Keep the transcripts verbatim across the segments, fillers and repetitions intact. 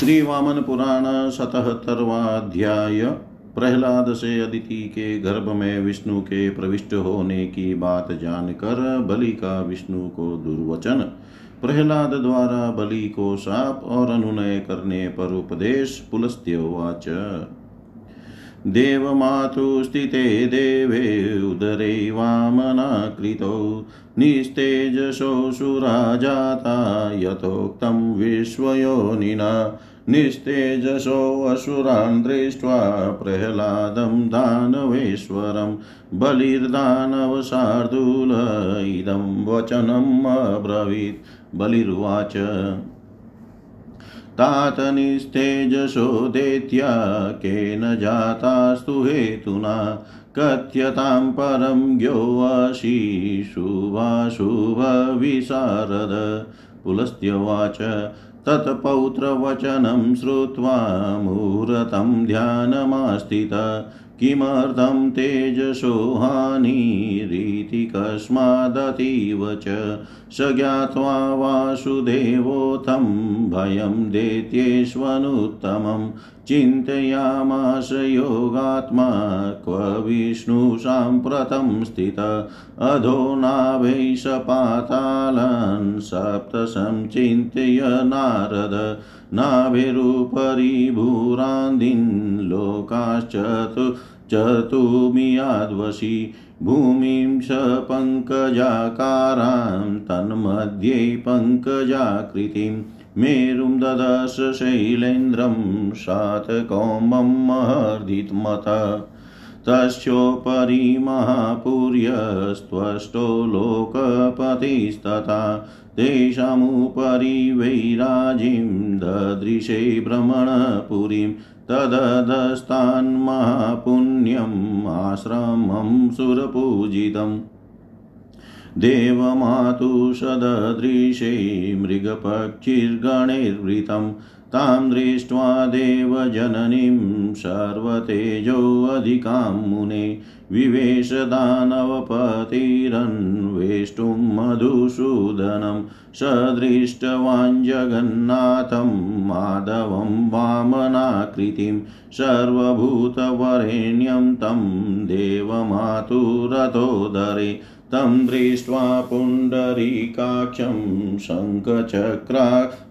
श्री वामन पुराण सतहत्तरवां अध्याय प्रहलाद से अदिति के गर्भ में विष्णु के प्रविष्ट होने की बात जानकर बलि का विष्णु को दुर्वचन, प्रहलाद द्वारा बलि को शाप और अनुनय करने पर उपदेश। पुलस्त्यवाच देवमातु स्थिते देवे उदरे वामना कृतो निस्तेजसो सुरा जाता यथोक्तं विश्वयोनिना निस्तेजसो असुरान् दृष्ट्वा प्रहलादं दानवेश्वरं बलिर्दानवशार्दूल इदं वचनम् अब्रवीत्। बलिर्वाच तात निस्तेजसो दैत्या केन जातास्तु हेतुना कथ्यतां परं ज्ञोऽसि शुभाशुभविशारद। पुलस्त्यवाच तत्पौत्रवचनं श्रुत्वा मुहूर्तं ध्यानमास्थित किमर्थं तेजसो हानिरिति कस्मादतीव च स ज्ञात्वा वासुदेवोऽथं भयं दैत्येष्वनुत्तमं चिन्तयामास योगात्मा क्व विष्णुसाम्प्रतं स्थित अधो नाभैष पातालान् सप्तसंचिन्तय नारद नाभिरुपरि भूरान्दिन् लोकाश्चतु चतुमियाद्वशी भूमिं स पङ्कजाकारां तन्मध्ये पङ्कजाकृतिं मेरुं ददश शैलेन्द्रं शातकौमं महर्दितमत तस्योपरि महापुर्यस्त्वष्टो लोकपतिस्तथा तेषामुपरि वैराजिं ददृशे भ्रमणपुरीं तददस्तान् महापुण्यम् आश्रमं सुरपूजितम् देवमातु सददृशे मृगपक्षिर्गणैर्वृतं तां दृष्ट्वा देवजननीं सर्वतेजोऽधिकां मुने विवेश दानवपतिरन्वेष्टुं मधुसूदनं सदृष्टवान् जगन्नाथं माधवं वामनाकृतिं सर्वभूतवरेण्यं तं देवमातुरतोदरे तं दृष्ट्वा पुण्डरीकाक्षं शङ्खचक्रा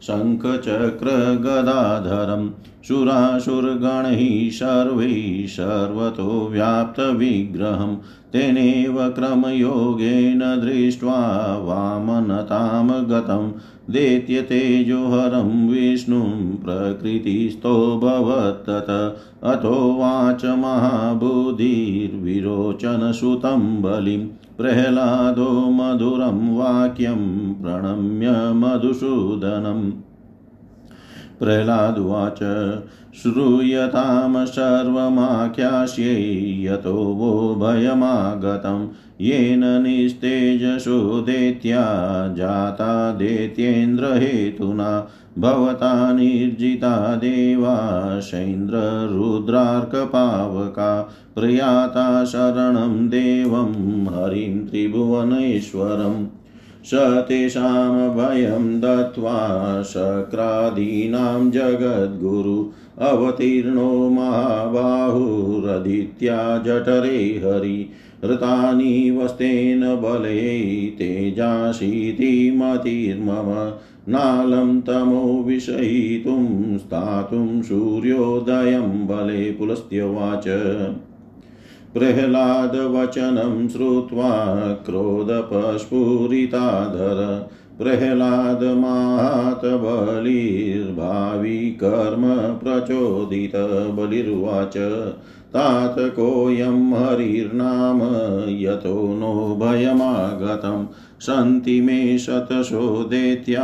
शङ्खचक्रगदाधरं सुरासुरगणैः सर्वैः सर्वतो व्याप्तविग्रहं तेनैव क्रमयोगेन दृष्ट्वा वामनतां गतं दैत्यतेजोहरं विष्णुं प्रकृतिस्थो भवत्तत अथोवाच महाबुधिर्विरोचनसुतं बलिम्। प्रहलादो मधुरं वाक्यं प्रणम्य मधुसूदनम्। प्रहलादवाच श्रूयतां सर्वमाख्यास्ये यतो वो भयमागतं येन निस्तेजसो दैत्या जाता दैत्येन्द्रहेतुना भवता निर्जिता देवा शैन्द्ररुद्रार्कपावका प्रयाता शरणं देवं हरिं त्रिभुवनेश्वरम्। स तेषां भयं दत्वा शक्रादीनां जगद्गुरु अवतीर्णो महाबाहुरदित्या जठरे हरि ऋतानि वस्तेन बले तेजासीति मतिर्मम नालं तमो विषयितुं स्थातुं सूर्योदयं बले। पुलस्त्यवाच प्रहलादवचनं श्रुत्वा क्रोधप्रस्फुरिताधर प्रहलादमाहत बलिर्भावी कर्म प्रचोदित। बलिर्वाच तात कोऽयं हरिर्नाम यतो नो भयमागतं सन्ति मे शतशो दैत्या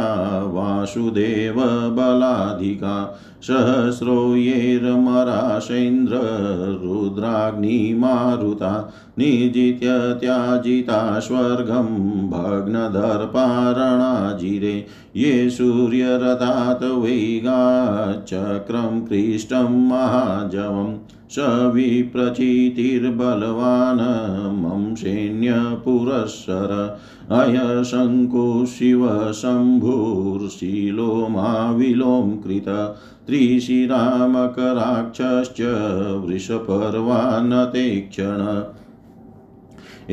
वासुदेव बलाधिका सहस्रो येर्मराशेन्द्र रुद्राग्नि मारुता निजित्य त्याजिता स्वर्गं भग्नदर्पारणाजिरे ये सूर्यरथात् वैगा चक्रं कृष्टं महाजवम्। सविप्रचितिर्बलवान् मम सैन्य पुरस्सर अय शंको शिव शंभुर्शीलो मा विलोम कृत त्रिशिरामकराक्षश्च वृषपर्वानते क्षण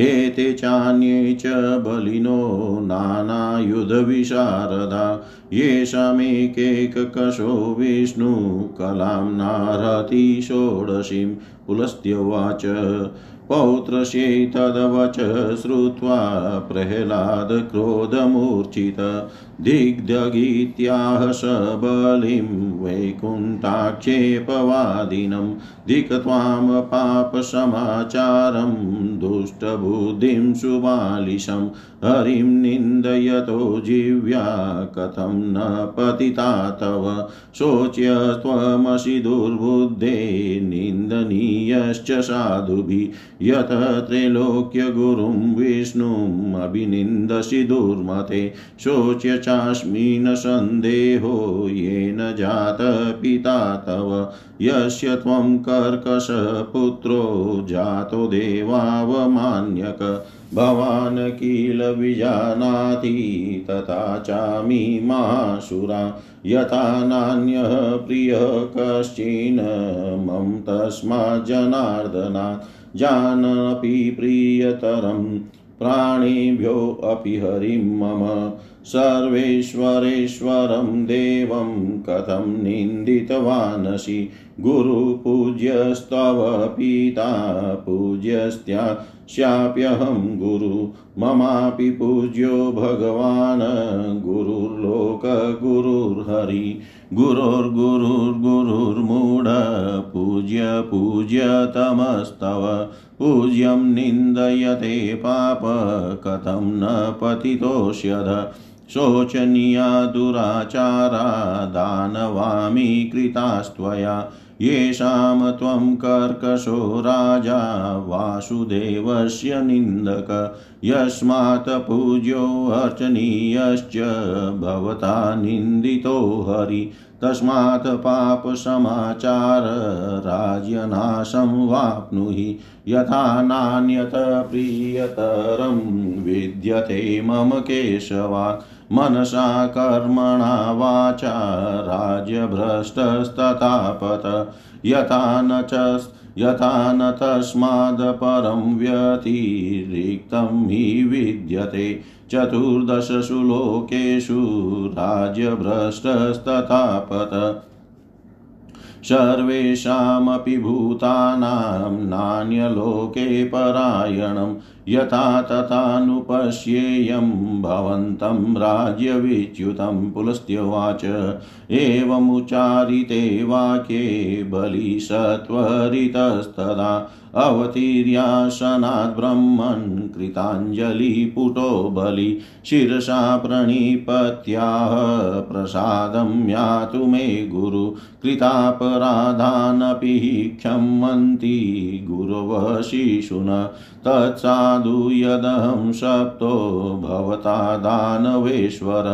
एते चान्ये च बलिनो नानायुधविशारदा येषामेकैककशो विष्णु कलां नारति षोडशीं पुलस्त्यवाच पौत्रस्यैतद्वच श्रुत्वा प्रह्लाद क्रोधमूर्छित दिग्धगीत्याह सबलिं वैकुण्ठाक्षेपवादिनं धिक् त्वां पापसमाचारं दुष्टबुद्धिं सुबालिशं हरिं निन्दयतो जीव्या कथं न पतिता तव शोच्य त्वमसि दुर्बुद्धे निन्दनीयश्च साधुभिः यत त्रैलोक्य गुरुं विष्णुम् अभिनिन्दसि दुर्मते शोच्य चास्मि न सन्देहो येन जातः पिता तव यस्य त्वं कर्कश पुत्रो जातो देवावमान्यक भवान् किल विजानाति तथा चामी माशुरा यथा नान्यः प्रियः कश्चिन् मम तस्मात् जनार्दनात् जानपि प्रियतरं प्राणिभ्यो अपि हरिं मम सर्वेश्वरेश्वरं देवं कथं निन्दितवानसि गुरुपूज्यस्तव पिता पूज्यस्त्याप्यहं गुरु ममापि पूज्यो भगवान् गुरुर्लोक गुरुर्हरि गुरोर्गुरुर्गुरुर्मूढ पूज्य पूज्यतमस्तव पूज्यं निन्दयते पाप कथं न पतितोष्यध शोचनीया दुराचारा दानवामी कृतास्त्वया येषां त्वं कर्कशो राजा वासुदेवस्य निन्दक यस्मात् पूज्यो अर्चनीयश्च भवता निन्दितो हरि तस्मात् पापसमाचार राज्यनाशं वाप्नुहि यथा नान्यत प्रियतरं विद्यते मम केशवात् मनसा कर्मणा वाचा राज्यभ्रष्टस्तथापत यथा न च यथा न तस्माद् परं व्यतिरिक्तं हि विद्यते चतुर्दशसु लोकेषु राज्यभ्रष्टस्तथापत सर्वेषामपि भूतानां नान्यलोके परायणं यथा तथानुपश्येयं भवन्तं राज्यविच्युतं पुलस्त्यवाच एवमुच्चारिते वाक्ये बलिसत्वरितस्तदा अवतीर्यासनाद् ब्रह्मन् कृताञ्जलिपुटो बलि शिरसा प्रणिपत्याह प्रसादं यातु मे गुरु कृतापराधानपि क्षम्यन्ति गुरवः शिशुना तत्साधु यदहं शप्तो भवता दानवेश्वर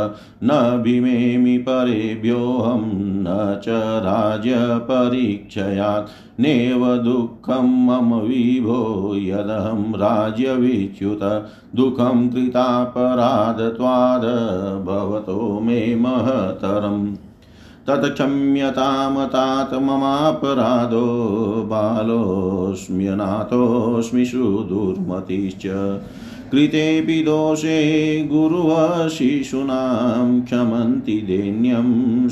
न भीमेमि परेभ्योऽहं न च राज्यपरीक्षयात् नैव दुःखं मम विभो यदहं राज्यविच्युत दुःखं कृतापराधत्वाद् भवतो मे महतरम् तत्क्षम्यताम तात ममापराधो बालोऽस्म्यनाथोऽस्मि सुदुर्मतिश्च कृतेऽपि दोषे गुरुवशिशूनां क्षमन्ति दैन्यं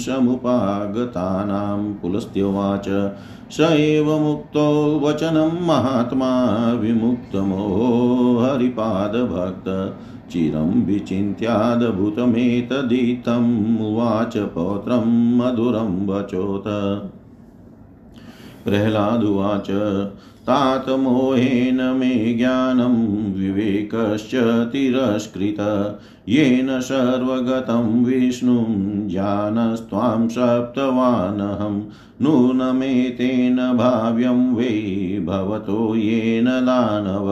समुपागतानां पुलस्त्युवाच स एव मुक्तो वचनं महात्मा विमुक्तमो हरिपादभक्त चिरं विचिन्त्याद्भुतमेतदितं उवाच पौत्रं मधुरं वचोत प्रह्लादुवाच तात मोहेन मे ज्ञानं विवेकश्च तिरस्कृत येन सर्वगतं विष्णुं जानस्त्वां सप्तवानहं नूनमेतेन भाव्यं वै भवतो येन दानव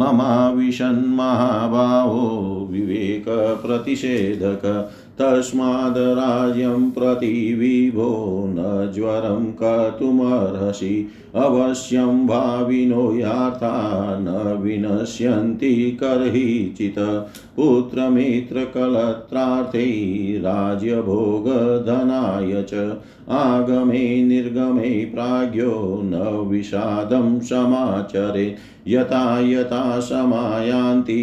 ममाविशन् महाबाहो विवेक प्रतिषेधक तस्माद् राज्यं प्रति विभो न ज्वरं कर्तुमर्हसि अवश्यं भाविनो याता न विनश्यन्ति कर्हिचित् पुत्रमित्रकलत्रार्थे राज्यभोगधनाय च आगमे निर्गमे प्राज्ञो न विषादं समाचरेत् यथा यथा समायान्ति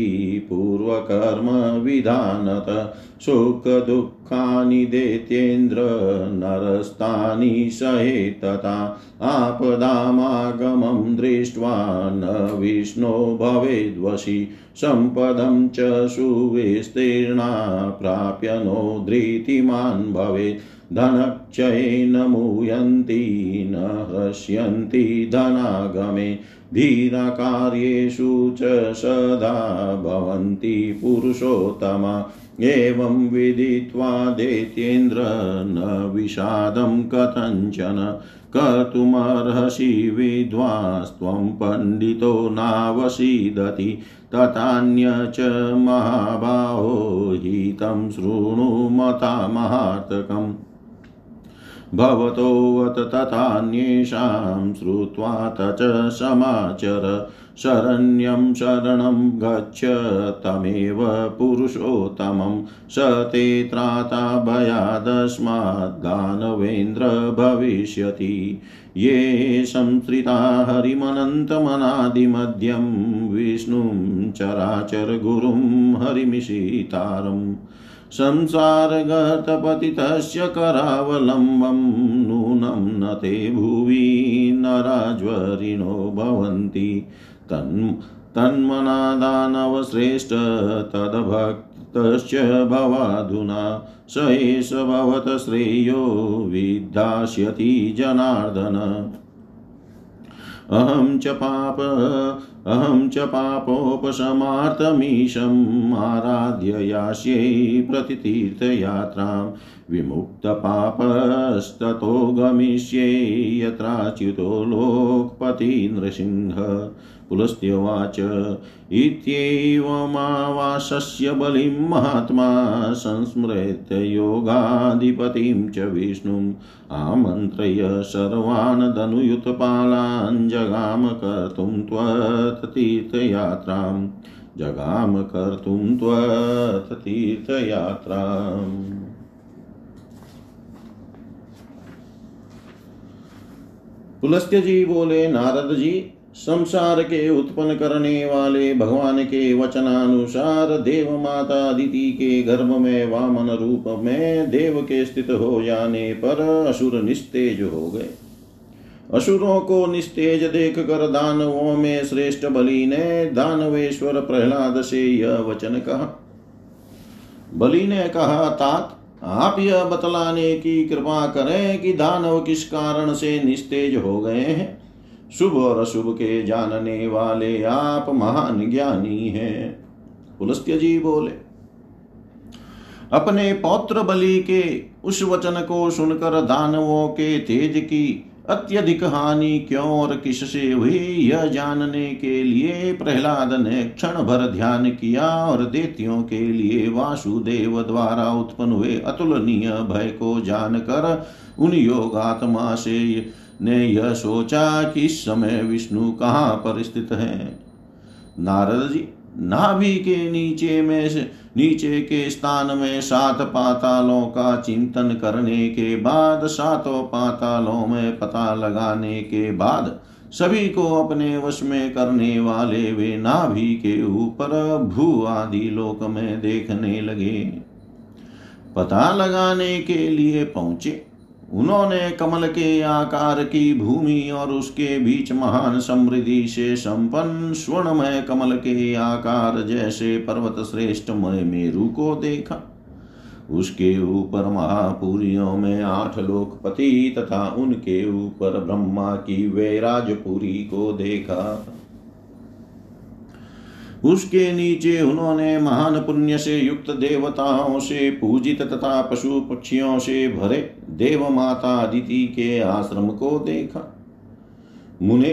पूर्वकर्म विधानत सुखदुःखानि देत्येन्द्र नरस्तानि सहेतता आपदामागमं दृष्ट्वा न विष्णो भवेद्वशी सम्पदं च सुविस्तीर्णा प्राप्य नो धृतिमान् भवेत् धनक्षये न मूयन्ति न हृष्यन्ति धनागमे धीरकार्येषु च सदा भवन्ति पुरुषोत्तमा एवं विदित्वा दैत्येन्द्र न विषादं कथञ्चन कर्तुमर्हसि विद्वांस्त्वं पण्डितो नावसीदति तथान्य च महाबाहो हितं शृणु मता महार्तकम् भवतो वत तथान्येषां श्रुत्वा तच समाचर शरण्यं शरणं गच्छ तमेव पुरुषोत्तमं स ते त्राता भयादस्माद् दानवेन्द्र भविष्यति ये संश्रिता हरिमनन्तमनादिमध्यं विष्णुं चराचर गुरुं हरिमिषितारम् संसारगतपतितस्य करावलम्बं नूनं न ते भुवि नराज्वरिणो भवन्ति तन् तन्मना दानवश्रेष्ठ तद्भक्तश्च भवाधुना स एष भवत श्रेयो विद्धास्यति जनार्दन अहं च पाप अहं च पापोपशमार्थमीशम् आराध्य यास्ये प्रतितीर्थयात्रां विमुक्तपापस्ततो गमिष्ये यत्राच्युतो लोकपति नृसिंह पुलस्त्यवाच इत्येवमावासस्य बलिं महात्मा संस्मृत्य योगाधिपतिं च विष्णुम् आमन्त्रय सर्वान् धनुयुतपालान् जगाम कर्तुं त्वत्तीर्थयात्राम् जगाम कर्तुं त्वत्तीर्थयात्राम् पुलस्त्य जी बोले, नारद जी, संसार के उत्पन्न करने वाले भगवान के वचनानुसार देव माता अदिति के गर्भ में वामन रूप में देव के स्थित हो जाने पर असुर निस्तेज हो गए। असुरों को निस्तेज देख कर दानवों में श्रेष्ठ बलि ने दानवेश्वर प्रहलाद से यह वचन कहा। बलि ने कहा, तात आप यह बतलाने की कृपा करें कि दानव किस कारण से निस्तेज हो गए हैं। शुभ और अशुभ के जानने वाले आप महान ज्ञानी हैं। पुलस्त्य जी बोले, अपने पौत्र बलि के उस वचन को सुनकर दानवों के तेज की अत्यधिक हानि क्यों और किससे हुई यह जानने के लिए प्रहलाद ने क्षण भर ध्यान किया और दैत्यों के लिए वासुदेव द्वारा उत्पन्न हुए अतुलनीय भय को जानकर उन योगात्मा से ने यह सोचा कि इस समय विष्णु कहाँ पर स्थित हैं। नारद जी, नाभि के नीचे में नीचे के स्थान में सात पातालों का चिंतन करने के बाद सातों पातालों में पता लगाने के बाद सभी को अपने वश में करने वाले वे नाभि के ऊपर भू आदि लोक में देखने लगे। पता लगाने के लिए पहुँचे। उन्होंने कमल के आकार की भूमि और उसके बीच महान समृद्धि से संपन्न स्वर्णमय कमल के आकार जैसे पर्वत श्रेष्ठ मय मेरु को देखा। उसके ऊपर महापुरियों में आठ लोकपति तथा उनके ऊपर ब्रह्मा की वैराजपुरी को देखा। उसके नीचे उन्होंने महान पुण्य से युक्त देवताओं से पूजित तथा पशु पक्षियों से भरे देव माता अदिति के आश्रम को देखा। मुने,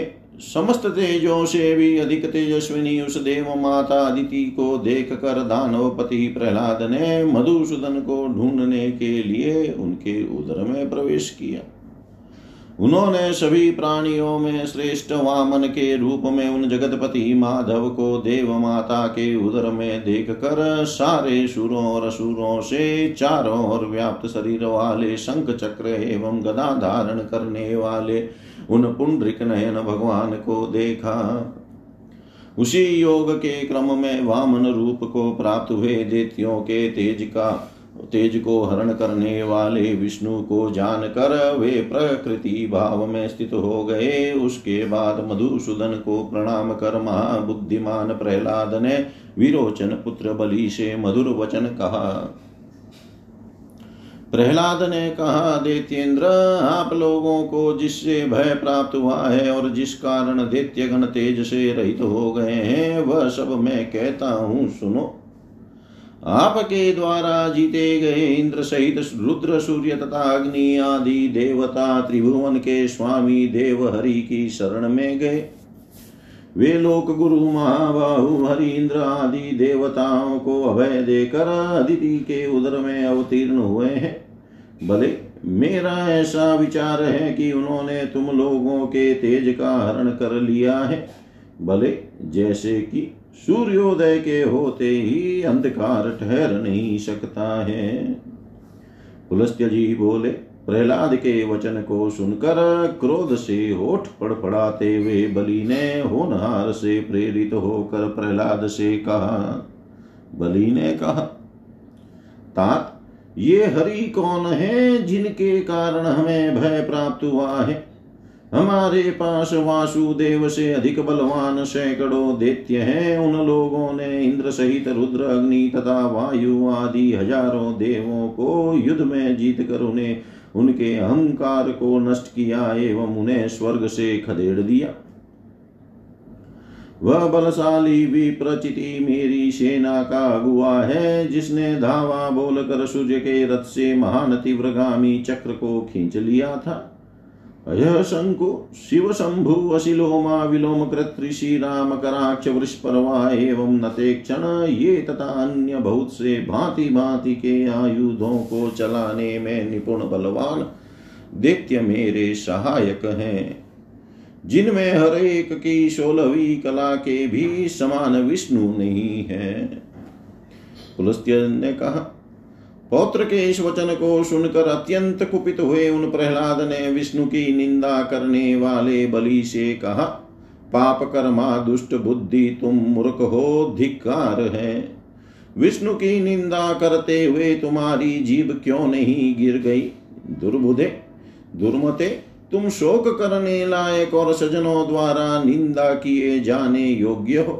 समस्त तेजों से भी अधिक तेजस्विनी उस देव माता अदिति को देख कर दानवपति प्रहलाद ने मधुसूदन को ढूंढने के लिए उनके उदर में प्रवेश किया। उन्होंने सभी प्राणियों में श्रेष्ठ वामन के रूप में उन जगतपति माधव को देव माता के उदर में देखकर सारे सुरों और असुरों से चारों ओर व्याप्त शरीर वाले शंख चक्र एवं गदा धारण करने वाले उन पुंडरीक नयन भगवान को देखा। उसी योग के क्रम में वामन रूप को प्राप्त हुए देतियों के तेज का तेज को हरण करने वाले विष्णु को जानकर वे प्रकृति भाव में स्थित हो गए। उसके बाद मधुसूदन को प्रणाम कर महाबुद्धिमान प्रहलाद ने विरोचन पुत्र बलि से मधुर वचन कहा। प्रहलाद ने कहा, दैत्येंद्र, आप लोगों को जिससे भय प्राप्त हुआ है और जिस कारण दैत्यगण तेज से रहित हो गए हैं वह सब मैं कहता हूँ, सुनो। आपके द्वारा जीते गए इंद्र सहित रुद्र, सूर्य तथा अग्नि आदि देवता त्रिभुवन के स्वामी देव हरि की शरण में गए। वे लोक गुरु महाबाहु हरि इंद्र आदि देवताओं को अभय देकर अदिति के उदर में अवतीर्ण हुए हैं। भले मेरा ऐसा विचार है कि उन्होंने तुम लोगों के तेज का हरण कर लिया है। भले जैसे कि सूर्योदय के होते ही अंधकार ठहर नहीं सकता है। पुलस्त्य जी बोले, प्रहलाद के वचन को सुनकर क्रोध से होठ फड़फड़ाते हुए बलि ने होनहार से प्रेरित होकर प्रहलाद से कहा। बलि ने कहा, तात, ये हरि कौन है जिनके कारण हमें भय प्राप्त हुआ है? हमारे पास वासुदेव से अधिक बलवान सैकड़ों दैत्य हैं। उन लोगों ने इंद्र सहित रुद्र, अग्नि तथा वायु आदि हजारों देवों को युद्ध में जीतकर उन्हें उनके अहंकार को नष्ट किया एवं उन्हें स्वर्ग से खदेड़ दिया। वह बलशाली विप्रचिति मेरी सेना का अगुआ है, जिसने धावा बोलकर सूर्य के रथ से महान तीव्रगामी चक्र को खींच लिया था। अयः शंकु, शिव शंभु, अशिलोमा विलोम कृत, ऋषि राम, कराक्ष, वृषपर्वा एवं नतेक्षण, ये तथा अन्य बहुत से भांति भांति के आयुधों को चलाने में निपुण बलवान दैत्य मेरे सहायक हैं, जिनमें हर एक की सोलहवीं कला के भी समान विष्णु नहीं है। पुलस्त्य ने कहा, पौत्र के इस वचन को सुनकर अत्यंत कुपित हुए उन प्रहलाद ने विष्णु की निंदा करने वाले बलि से कहा, पाप कर्मा दुष्ट बुद्धि, तुम मूर्ख हो, धिक्कार है। विष्णु की निंदा करते हुए तुम्हारी जीभ क्यों नहीं गिर गई? दुर्बुद्धे, दुर्मते, तुम शोक करने लायक और सजनों द्वारा निंदा किए जाने योग्य हो,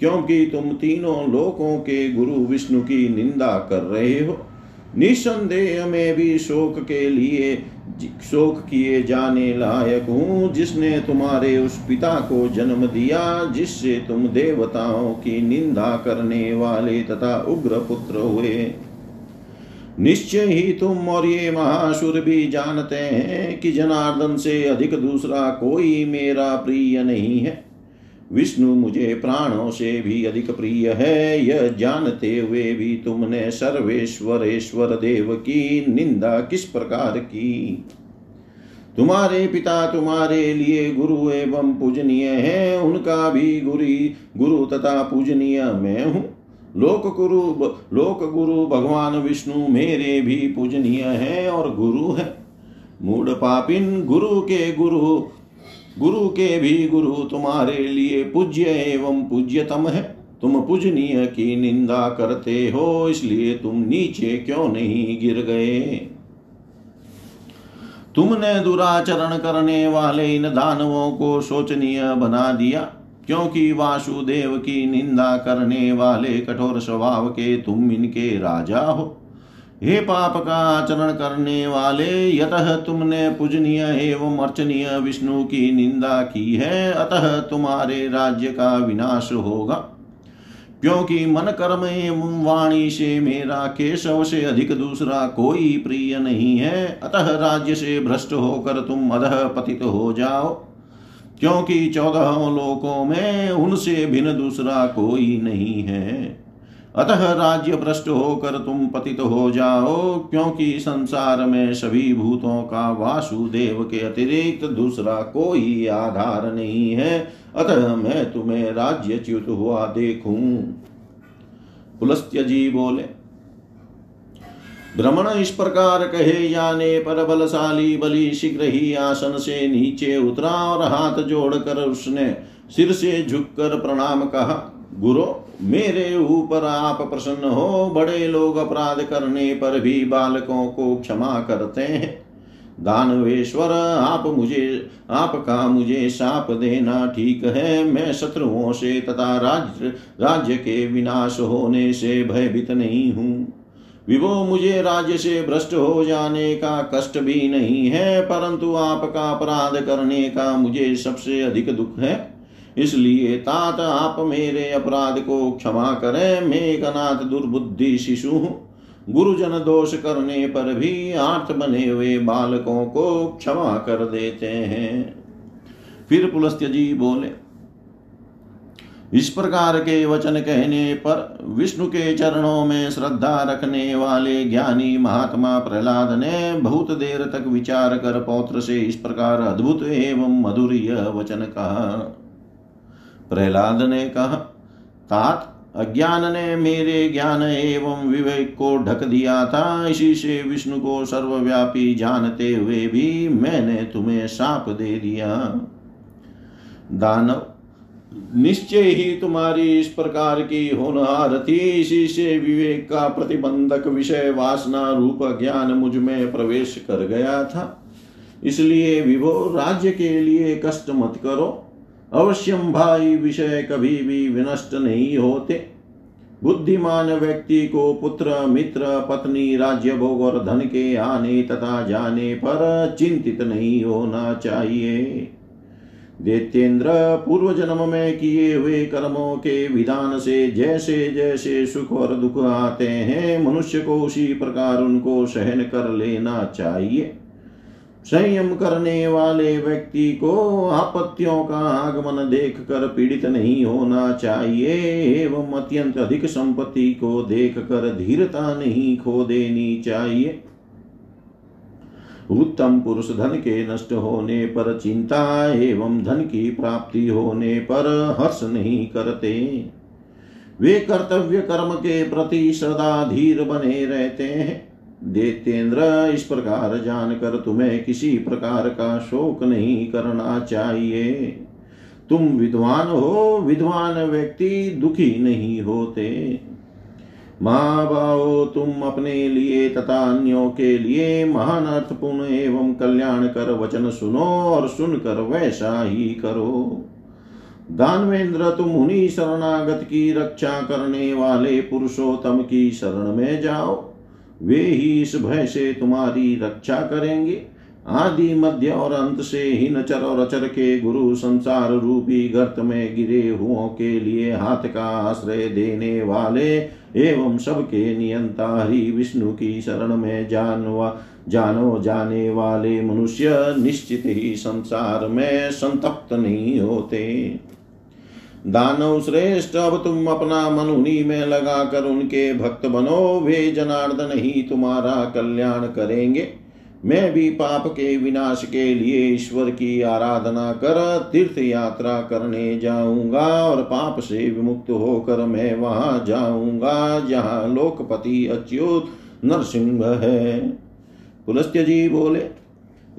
क्योंकि तुम तीनों लोकों के गुरु विष्णु की निंदा कर रहे हो। निसंदेह में भी शोक के लिए शोक किए जाने लायक हूँ, जिसने तुम्हारे उस पिता को जन्म दिया जिससे तुम देवताओं की निंदा करने वाले तथा उग्र पुत्र हुए। निश्चय ही तुम और ये महासुर भी जानते हैं कि जनार्दन से अधिक दूसरा कोई मेरा प्रिय नहीं है। विष्णु मुझे प्राणों से भी अधिक प्रिय है, यह जानते हुए भी तुमने सर्वेश्वरेश्वर देव की निंदा किस प्रकार की? तुम्हारे पिता तुम्हारे लिए गुरु एवं पूजनीय हैं, उनका भी गुरी गुरु तथा पूजनीय मैं हूँ। लोक गुरु लोक गुरु भगवान विष्णु मेरे भी पूजनीय हैं और गुरु हैं। मूढ़ पापिन, गुरु के गुरु गुरु के भी गुरु तुम्हारे लिए पूज्य एवं पूज्यतम है। तुम पूजनीय की निंदा करते हो, इसलिए तुम नीचे क्यों नहीं गिर गए? तुमने दुराचरण करने वाले इन दानवों को शोचनीय बना दिया, क्योंकि वासुदेव की निंदा करने वाले कठोर स्वभाव के तुम इनके राजा हो। हे पाप का आचरण करने वाले, यतः तुमने पूजनीय एवं अर्चनीय विष्णु की निंदा की है, अतः तुम्हारे राज्य का विनाश होगा। क्योंकि मन, कर्म एवं वाणी से मेरा केशव से अधिक दूसरा कोई प्रिय नहीं है, अतः राज्य से भ्रष्ट होकर तुम अधः पतित हो जाओ। क्योंकि चौदहों लोकों में उनसे भिन्न दूसरा कोई नहीं है। अतः राज्य भ्रष्ट होकर तुम पतित हो जाओ, क्योंकि संसार में सभी भूतों का वासुदेव के अतिरिक्त दूसरा कोई आधार नहीं है। अतः मैं तुम्हें राज्यच्युत हुआ देखूं। पुलस्त्य जी बोले, भ्रमण इस प्रकार कहे जाने पर बलशाली बलि शीघ्र ही आसन से नीचे उतरा और हाथ जोड़कर उसने सिर से झुककर प्रणाम कहा, गुरु मेरे ऊपर आप प्रसन्न हो। बड़े लोग अपराध करने पर भी बालकों को क्षमा करते हैं। दानवेश्वर आप मुझे आपका मुझे शाप देना ठीक है। मैं शत्रुओं से तथा राज्य राज्य के विनाश होने से भयभीत नहीं हूँ। विभो मुझे राज्य से भ्रष्ट हो जाने का कष्ट भी नहीं है, परंतु आपका अपराध करने का मुझे सबसे अधिक दुख है। इसलिए तात आप मेरे अपराध को क्षमा करें। मैं एक अनाथ दुर्बुद्धि शिशु हूँ। गुरुजन दोष करने पर भी आर्त बने हुए बालकों को क्षमा कर देते हैं। फिर पुलस्त्य जी बोले, इस प्रकार के वचन कहने पर विष्णु के चरणों में श्रद्धा रखने वाले ज्ञानी महात्मा प्रहलाद ने बहुत देर तक विचार कर पौत्र से इस प्रकार अद्भुत एवं मधुर यह वचन कहा। प्रहलाद ने कहा, तात अज्ञान ने मेरे ज्ञान एवं विवेक को ढक दिया था। इसी से विष्णु को सर्वव्यापी जानते हुए भी मैंने तुम्हें शाप दे दिया। दानव निश्चय ही तुम्हारी इस प्रकार की होनहार थी। इसी से विवेक का प्रतिबंधक विषय वासना रूप ज्ञान मुझ में प्रवेश कर गया था। इसलिए विभो राज्य के लिए कष्ट मत करो। अवश्यम भाई विषय कभी भी विनष्ट नहीं होते। बुद्धिमान व्यक्ति को पुत्र मित्र पत्नी राज्य भोग और धन के आने तथा जाने पर चिंतित नहीं होना चाहिए। दैत्येंद्र पूर्व जन्म में किए हुए कर्मों के विधान से जैसे जैसे सुख और दुख आते हैं, मनुष्य को उसी प्रकार उनको सहन कर लेना चाहिए। संयम करने वाले व्यक्ति को आपत्तियों का आगमन देखकर पीड़ित नहीं होना चाहिए एवं अत्यंत अधिक संपत्ति को देखकर धीरता नहीं खो देनी चाहिए। उत्तम पुरुष धन के नष्ट होने पर चिंता एवं धन की प्राप्ति होने पर हर्ष नहीं करते। वे कर्तव्य कर्म के प्रति सदा धीर बने रहते हैं। दैत्येंद्र इस प्रकार जानकर तुम्हें किसी प्रकार का शोक नहीं करना चाहिए। तुम विद्वान हो, विद्वान व्यक्ति दुखी नहीं होते। महाबाहो तुम अपने लिए तथा अन्यों के लिए महान अर्थपूर्ण एवं कल्याण कर वचन सुनो और सुनकर वैसा ही करो। दानवेंद्र तुम उन्हीं शरणागत की रक्षा करने वाले पुरुषोत्तम की शरण में जाओ। वे ही इस भय से तुम्हारी रक्षा करेंगे। आदि मध्य और अंत से हीन चर और अचर के गुरु संसार रूपी गर्त में गिरे हुओं के लिए हाथ का आश्रय देने वाले एवं सबके नियंता हरि विष्णु की शरण में जानवा जानो जाने वाले मनुष्य निश्चित ही संसार में संतप्त नहीं होते। दानव श्रेष्ठ अब तुम अपना मन उन्हीं में लगाकर उनके भक्त बनो। वे जनार्दन ही तुम्हारा कल्याण करेंगे। मैं भी पाप के विनाश के लिए ईश्वर की आराधना कर तीर्थ यात्रा करने जाऊंगा और पाप से विमुक्त होकर मैं वहां जाऊंगा जहां लोकपति अच्युत नरसिंह है। पुलस्त्य जी बोले,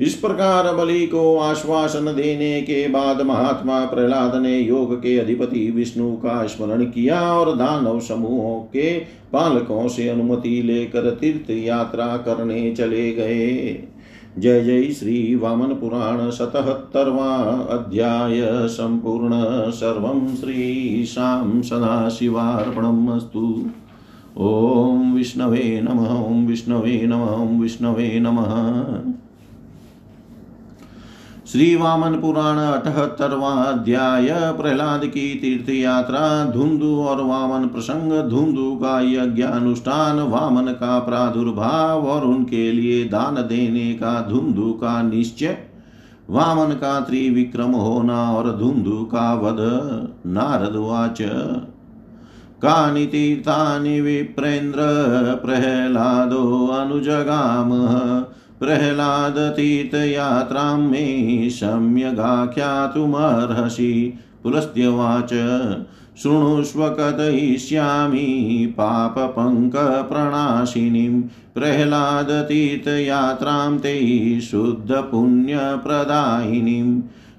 इस प्रकार बलि को आश्वासन देने के बाद महात्मा प्रहलाद ने योग के अधिपति विष्णु का स्मरण किया और दानव समूहों के पालकों से अनुमति लेकर तीर्थ यात्रा करने चले गए। जय जय श्री वामन पुराण सतहत्तरवां अध्याय संपूर्ण। सर्वं श्री शाम सदा शिवार्पणमस्तु। ओम विष्णवे नमः। ओम विष्णवे नमः। ओम विष्णवे नमः। श्री वामन पुराण अठहत्तरवां अध्याय प्रहलाद की तीर्थ यात्रा धुंधु और वामन प्रसंग। धुंधु का यज्ञानुष्ठान, वामन का प्रादुर्भाव और उनके लिए दान देने का धुंधु का निश्चय, वामन का त्रिविक्रम होना और धुंधु का वध। नारद वाच कानि तीर्थानि विप्रेन्द्र प्रहलादो अनुजगामः। प्रहलाद तीर्थयात्रां मे सम्यगाख्यातुमर्हसि। पुलस्त्यवाच शृणुष्व कथयिष्यामि पापपङ्कप्रणाशिनीं। प्रह्लादतीर्थयात्रां ते शुद्धपुण्यप्रदायिनीं।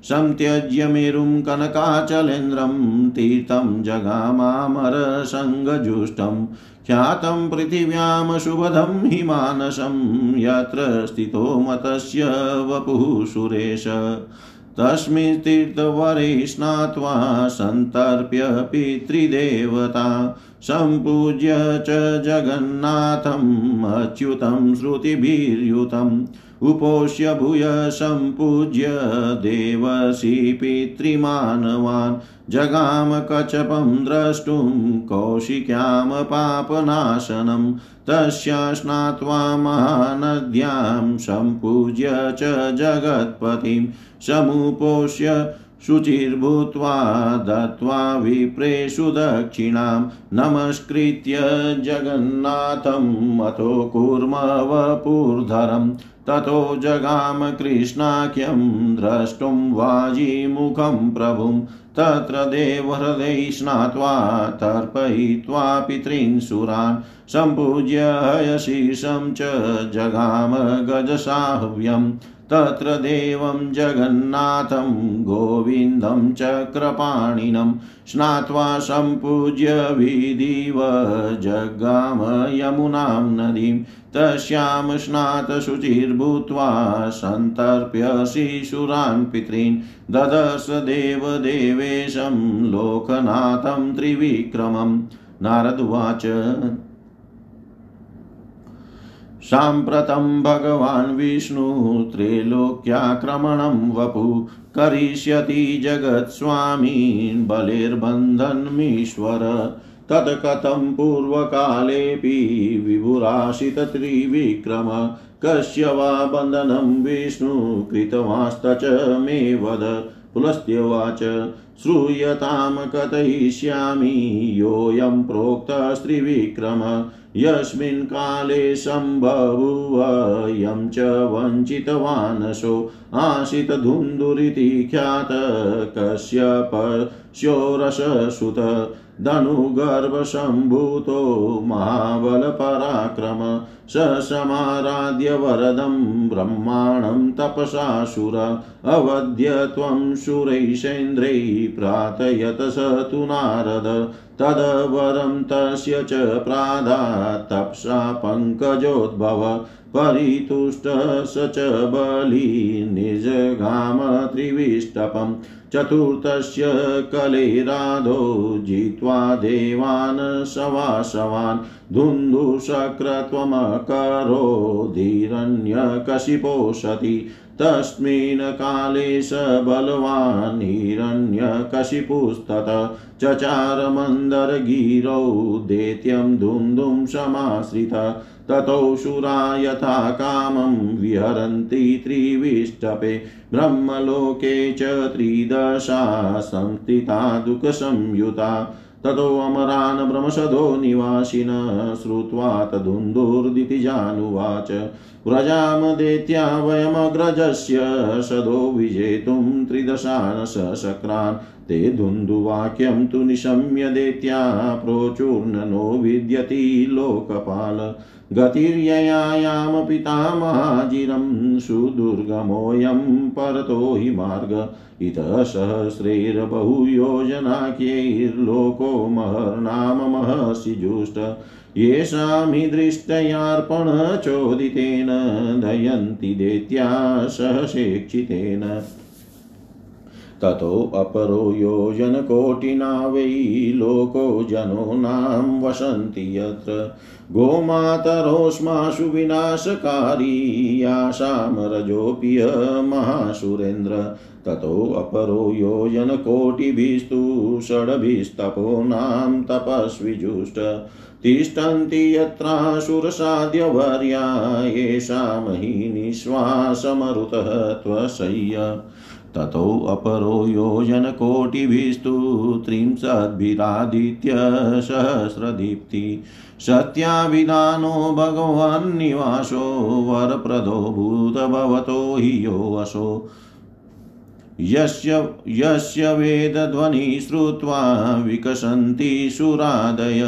संत्यज्य मेरुं कनकाचलेन्द्रं तीर्थं जगामामरसङ्गजुष्टं। ख्यातं पृथिव्यां शुभदं हि मानसं यत्र स्थितो मतस्य वपुः सुरेश। तस्मिन् तीर्थवरे स्नात्वा सन्तर्प्य पितृदेवता। सम्पूज्य च जगन्नाथम् अच्युतं श्रुतिभिर्युतम्। उपोष्य भूय सम्पूज्य देवसी पितृमानवान्। जगाम कच्छपं द्रष्टुं कौशिक्यां पापनाशनं। तस्या स्नात्वा महानद्यां सम्पूज्य च जगत्पतिं। समुपोष्य शुचिर्भूत्वा दत्वा विप्रेषु दक्षिणां। नमस्कृत्य जगन्नाथम् अतो कूर्म वपुर्धरम्। ततो जगाम कृष्णाख्यं द्रष्टुं वाजीमुखं प्रभुं। तत्र देवहृदये स्नात्वा तर्पयित्वा पितॄन् सुरान्। सम्पूज्य हयशीषं च जगाम गजसाह्व्यम्। तत्र देवं जगन्नाथं गोविन्दं चक्रपाणिनं। स्नात्वा सम्पूज्य विधिव जगाम यमुनां नदीं। तस्यां स्नातशुचिर्भूत्वा सन्तर्प्य शिशुरान् पितॄन्। ददर्श देवदेवेशं लोकनाथं त्रिविक्रमं। नारद उवाच साम्प्रतं भगवान् विष्णु त्रैलोक्याक्रमणं वपु। करिष्यति जगत्स्वामी बलिर्बन्धनमीश्वर। तत्कथं पूर्वकालेऽपि विभुराशित त्रिविक्रम। कस्य वा बन्धनं विष्णु कृतवांस्तच मे वद। पुलस्त्यवाच श्रूयताम कथयिष्यामि योऽयं प्रोक्तः त्रिविक्रम। यस्मिन् काले सम्भवुव यं च वञ्चितवानसो। आशित धुन्धुरिति ख्यात कश्यपस्योरससुत। धनुगर्भसम्भूतो महाबलपराक्रम। स समाराध्य वरदं ब्रह्माणं तपसा सुर। अवध्य त्वं सुरैशेन्द्रै प्रार्थयत स तु नारद। तदवरं तस्य च प्रादात् तपसा पङ्कजोद्भव। परितुष्ट स च बली निजगाम त्रिविष्टपम्। चतुर्थस्य कलेराधो जित्वा देवान् सवासवान्। धुन्धुशक्रत्वमकरो धीरण्यकशिपोषति। तस्मिन् काले स बलवान् हिरण्यकशिपुस्तत। चचार मन्दरगिरौ दैत्यं धुन्धुं समाश्रित। ततो शूरा यथा कामं विहरन्ति त्रिविष्टपे। ब्रह्मलोके च त्रिदशा संस्थिता दुःखसंयुता। ततो अमरान् ब्रह्मसदो निवासिन श्रुत्वा तदुन्दुर्दिति जानुवाच। व्रजाम दैत्या वयमग्रजस्य सदो विजेतुं त्रिदशान् सशक्रान्। ते धुन्धुवाक्यं तु निशम्य दैत्या प्रोचूर्णनो विद्यति लोकपाल। गतिर्ययायाम पितामहाजिरं सुदुर्गमोऽयं परतो हि मार्ग। इतः सहस्रैर्बहुयोजनाख्यैर्लोको महर्नाम महर्षि जुष्ट। येषामि दृष्ट्यार्पणचोदितेन दयन्ति दैत्या सहसेक्षितेन। ततो अपरो योजन कोटिना वै लोको जनो नाम वसन्ति यत्र गोमातरोष्माशु विनाशकारी यासाम रजोपिय महासुरेन्द्र ततो अपरो योजन कोटिभिस्तु षड्भिस्तपो नाम तपस्विजुष्ट तिष्ठन्ति यत्रासुरसाध्यवर्या येषां हि निःश्वासमरुतः त्वशय्या ततो अपरो योजन कोटिभिस्तु त्रिंशद्भिरादित्य सहस्रदीप्ति सत्याभिधानो भगवान् निवासो वरप्रदो भूत भवतो हि यो वशो यस्य यस्य वेदध्वनिं श्रुत्वा विकसन्ति सुरादय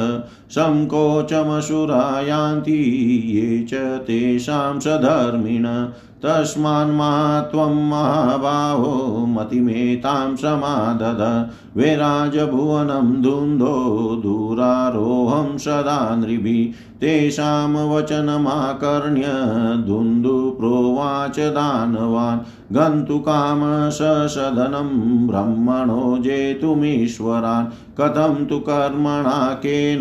संकोचमसुरा यान्ति ये च तेषां सधर्मिणः तस्मान् महात्वं महाबाहो मतिमेतां समादद विराजभुवनं धुन्धो दूरारोहं सदा नृभिः तेषां वचनमाकर्ण्य धुन्धुप्रोवाच दानवान् गन्तुकाम सदनं ब्रह्मणो जेतुमीश्वरान् कथं तु कर्मणा केन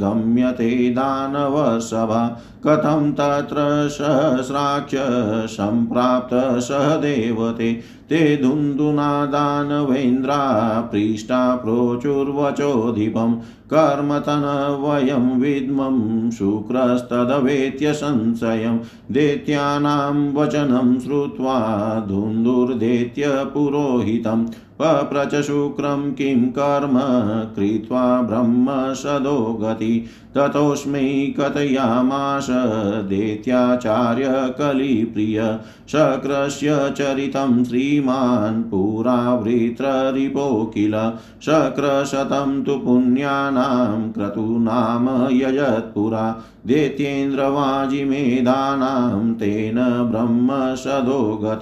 गम्यते दानवसभा कथं तत्र सहस्राक्ष संप्राप्त सहदेवते ते दुन्दुना दानवेन्द्रा पृष्ठा प्रोचुर्वचोधिपं कर्मतन वयं विद्मं शुक्रस्तदवेत्य संशयं दैत्यानां वचनं श्रुत्वा धुन्दुर्दैत्य पुरोहितम् पप्रच शुक्रं किं कर्म कृत्वा ब्रह्म सदो गति ततोऽस्मै कथयामास दैत्याचार्य कलिप्रिय शक्रस्य चरितं श्रीमान् पुरावृत्ररिपो किल शक्रशतं तु पुण्यानां क्रतूनाम यजत्पुरा दैत्येन्द्रवाजिमेधानां तेन ब्रह्म सदो गत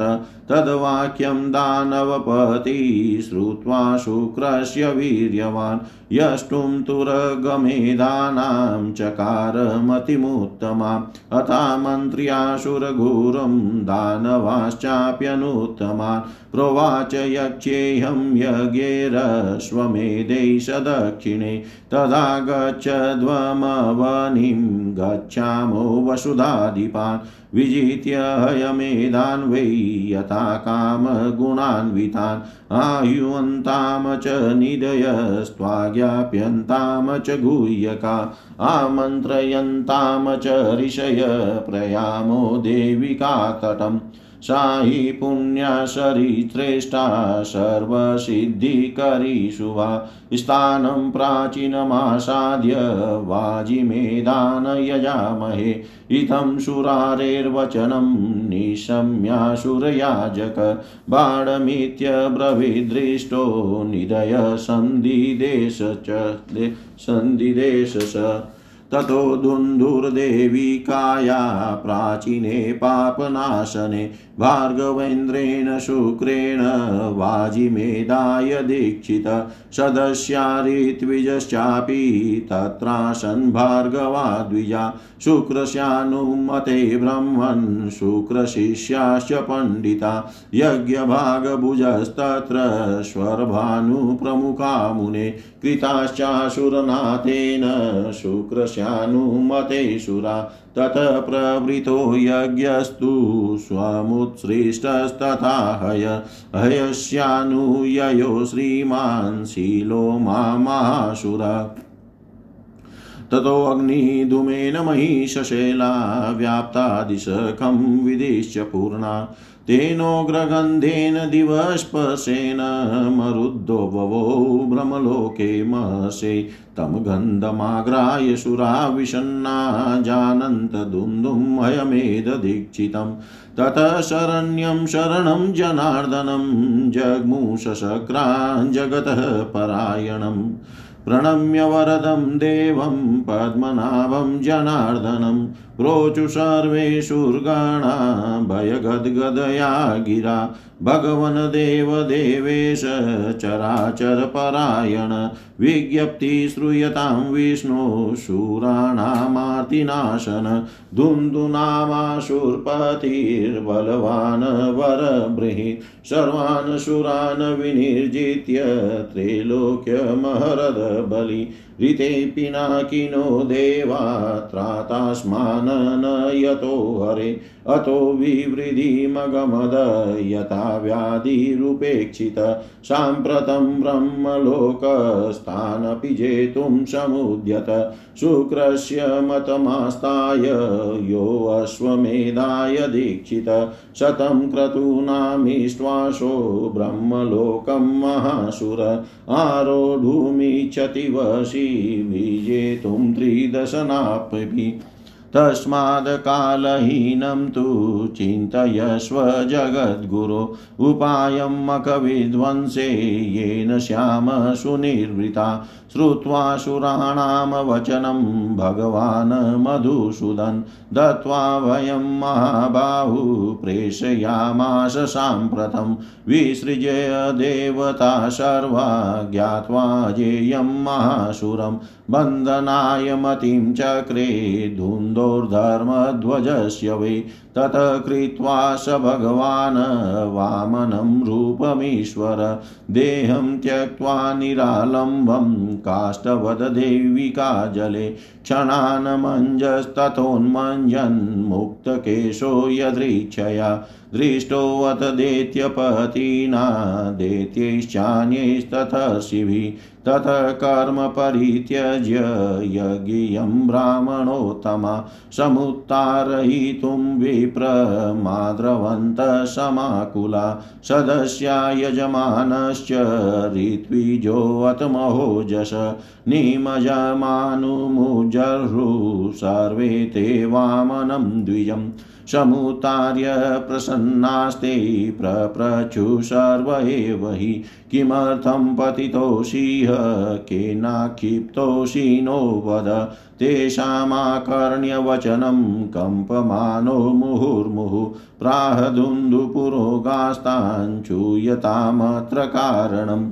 तद्वाक्यं दानवपति श्रुत्वा शुक्रस्य वीर्यवान् यष्टुं तुरगमेधानां चकार मतिमुत्तमां अथा मन्त्र्यासुरघोरं दानवाश्चाप्यनुत्तमान् प्रोवाच यक्षेऽहं यज्ञेरश्वमेधे सदक्षिणे तदा गच्छध्वमवनिं गच्छामो वसुधाधिपान् विजित्य हयमेधान् वै यथा कामगुणान्वितान् आयुवन्तां च निधयस्त्वाज्ञाप्यन्तां च गुह्यका आमन्त्रयन्तां च ऋषय प्रयामो देविका तटम् साहि पुण्यशरी श्रेष्ठा सर्वसिद्धिकरीषु वा स्थानं प्राचीनमासाद्य वाजिमेधान यजामहे इदं सुरारेर्वचनं निशम्यासुरयाजक बाणमित्यब्रवीद्दृष्टो निधय सन्धिदेश च सन्धिदेश ततो धुन्धुर्देवी काया प्राचीने पापनाशने भार्गवेन्द्रेण शुक्रेण वाजिमेधाय दीक्षित सदस्या ऋत्विजश्चापि तत्रासन् भार्गवा द्विजा शुक्रस्यानुमते ब्रह्मन् शुक्रशिष्याश्च पंडिता यज्ञभागभुजस्तत्र स्वरभानुप्रमुखा मुने कृताश्चासुरनाथेन शुक्रस्यानुमते सुरा ततः प्रवृतो यज्ञस्तु स्वमुत्सृष्टस्तथा हय हयस्यानुययो श्रीमान् शीलो मामासुरा ततो अग्निधूमेन महिषशैला व्याप्ता दिशखं विदिश्य पूर्णा तेनोग्रगन्धेन दिवस्पर्शेन मरुद्धो भवो ब्रह्मलोके महर्षे तं गन्धमाग्राय सुरा विषन्ना जानन्त दुन्दुं हयमेध दीक्षितम् ततः शरण्यं शरणं जनार्दनं जग्मुष शक्रान् जगतः परायणम् प्रणम्य वरदं देवं पद्मनाभं जनार्दनं प्रोचु सर्वेशुर्गणा भयगद्गदया गिरा भगवन देव देवेश चराचर परायण विज्ञप्ति श्रूयतां विष्णु शूराणामार्तिनाशन दुंदुनामाशूरपतिर्बलवान् वरबृहीत् सर्वान् शूरान् विनिर्जित्य त्रैलोक्यमहरद बलि ऋते पिनाकिनो देवा त्रातास्मान् नयतो हरे अतो विवृधिमगमद यथा व्याधिरुपेक्षिता साम्प्रतं ब्रह्मलोकस्थानपि जेतुं समुद्यत शुक्रस्य मतमास्ताय यो अश्वमेधाय दीक्षित शतं क्रतूनामीष्ट्वाशो ब्रह्मलोकं महासुर आरोढुमिच्छति वशी विजेतुं त्रिदशनापि तस्माद् कालहीनं तु चिन्तयस्व जगद्गुरो उपायं मखविध्वंसे येन श्याम सुनिर्वृता श्रुत्वा सुराणां वचनं भगवान् मधुसूदन दत्वा वयं महाबाहु प्रेषयामास साम्प्रतं विसृज्य देवता सर्वा ज्ञात्वा जेयं महासुरं बन्धनाय मतिं चक्रे धुन्दोर्धर्मध्वजस्य वै ततः कृत्वा स भगवान् वामनं रूपमीश्वर देहं त्यक्त्वा निरालम्बं काष्ठवद देविका जले क्षणान् मञ्जस्ततोन्मञ्जन् मुक्तकेशो यदृच्छया दृष्टोऽथ दैत्यपतिना दैत्यैश्चान्यैस्ततः शिभिः ततः कर्म परित्यज्य यज्ञं ब्राह्मणोत्तमा समुत्तारयितुं विप्रमाद्रवन्तः समाकुला सदस्या यजमानश्च ऋत्विजोऽथ महोजश निमजमानुमुजर्हुः सर्वे ते वामनं द्विजम् समुतार्य प्रसन्नास्ते प्रप्रचु सर्व एव हि किमर्थं पतितोषीह केनाक्षिप्तोषि नो वद तेषामाकर्ण्य वचनं कंपमानो मुहुर्मुहुः प्राह दुन्दुपुरोगास्तान् चूयतामत्र कारणम्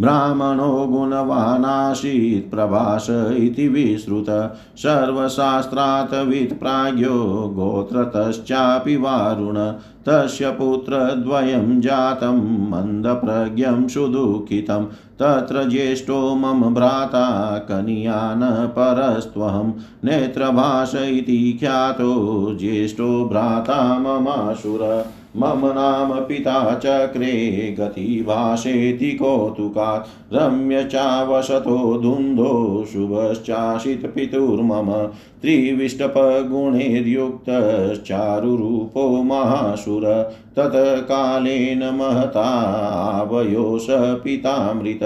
ब्राह्मणो गुणवानासीत् प्रभास इति विश्रुत सर्वशास्त्रात् वित्प्राज्ञो गोत्रतश्चापि वारुण तस्य पुत्रद्वयं जातं मन्दप्रज्ञं सुदुःखितं तत्र ज्येष्ठो मम भ्राता कनियान परस्त्वहं नेत्रभाष इति ख्यातो ज्येष्ठो भ्राता ममाशुर मम नाम पिता चक्रे गतिभाषेति कौतुकात् रम्य चावशतो धुन्धो शुभश्चाशित पितुर्मम त्रिविष्टपगुणैर्युक्तश्चारुरूपो महासुर ततः कालेन महता आवयोस पितामृत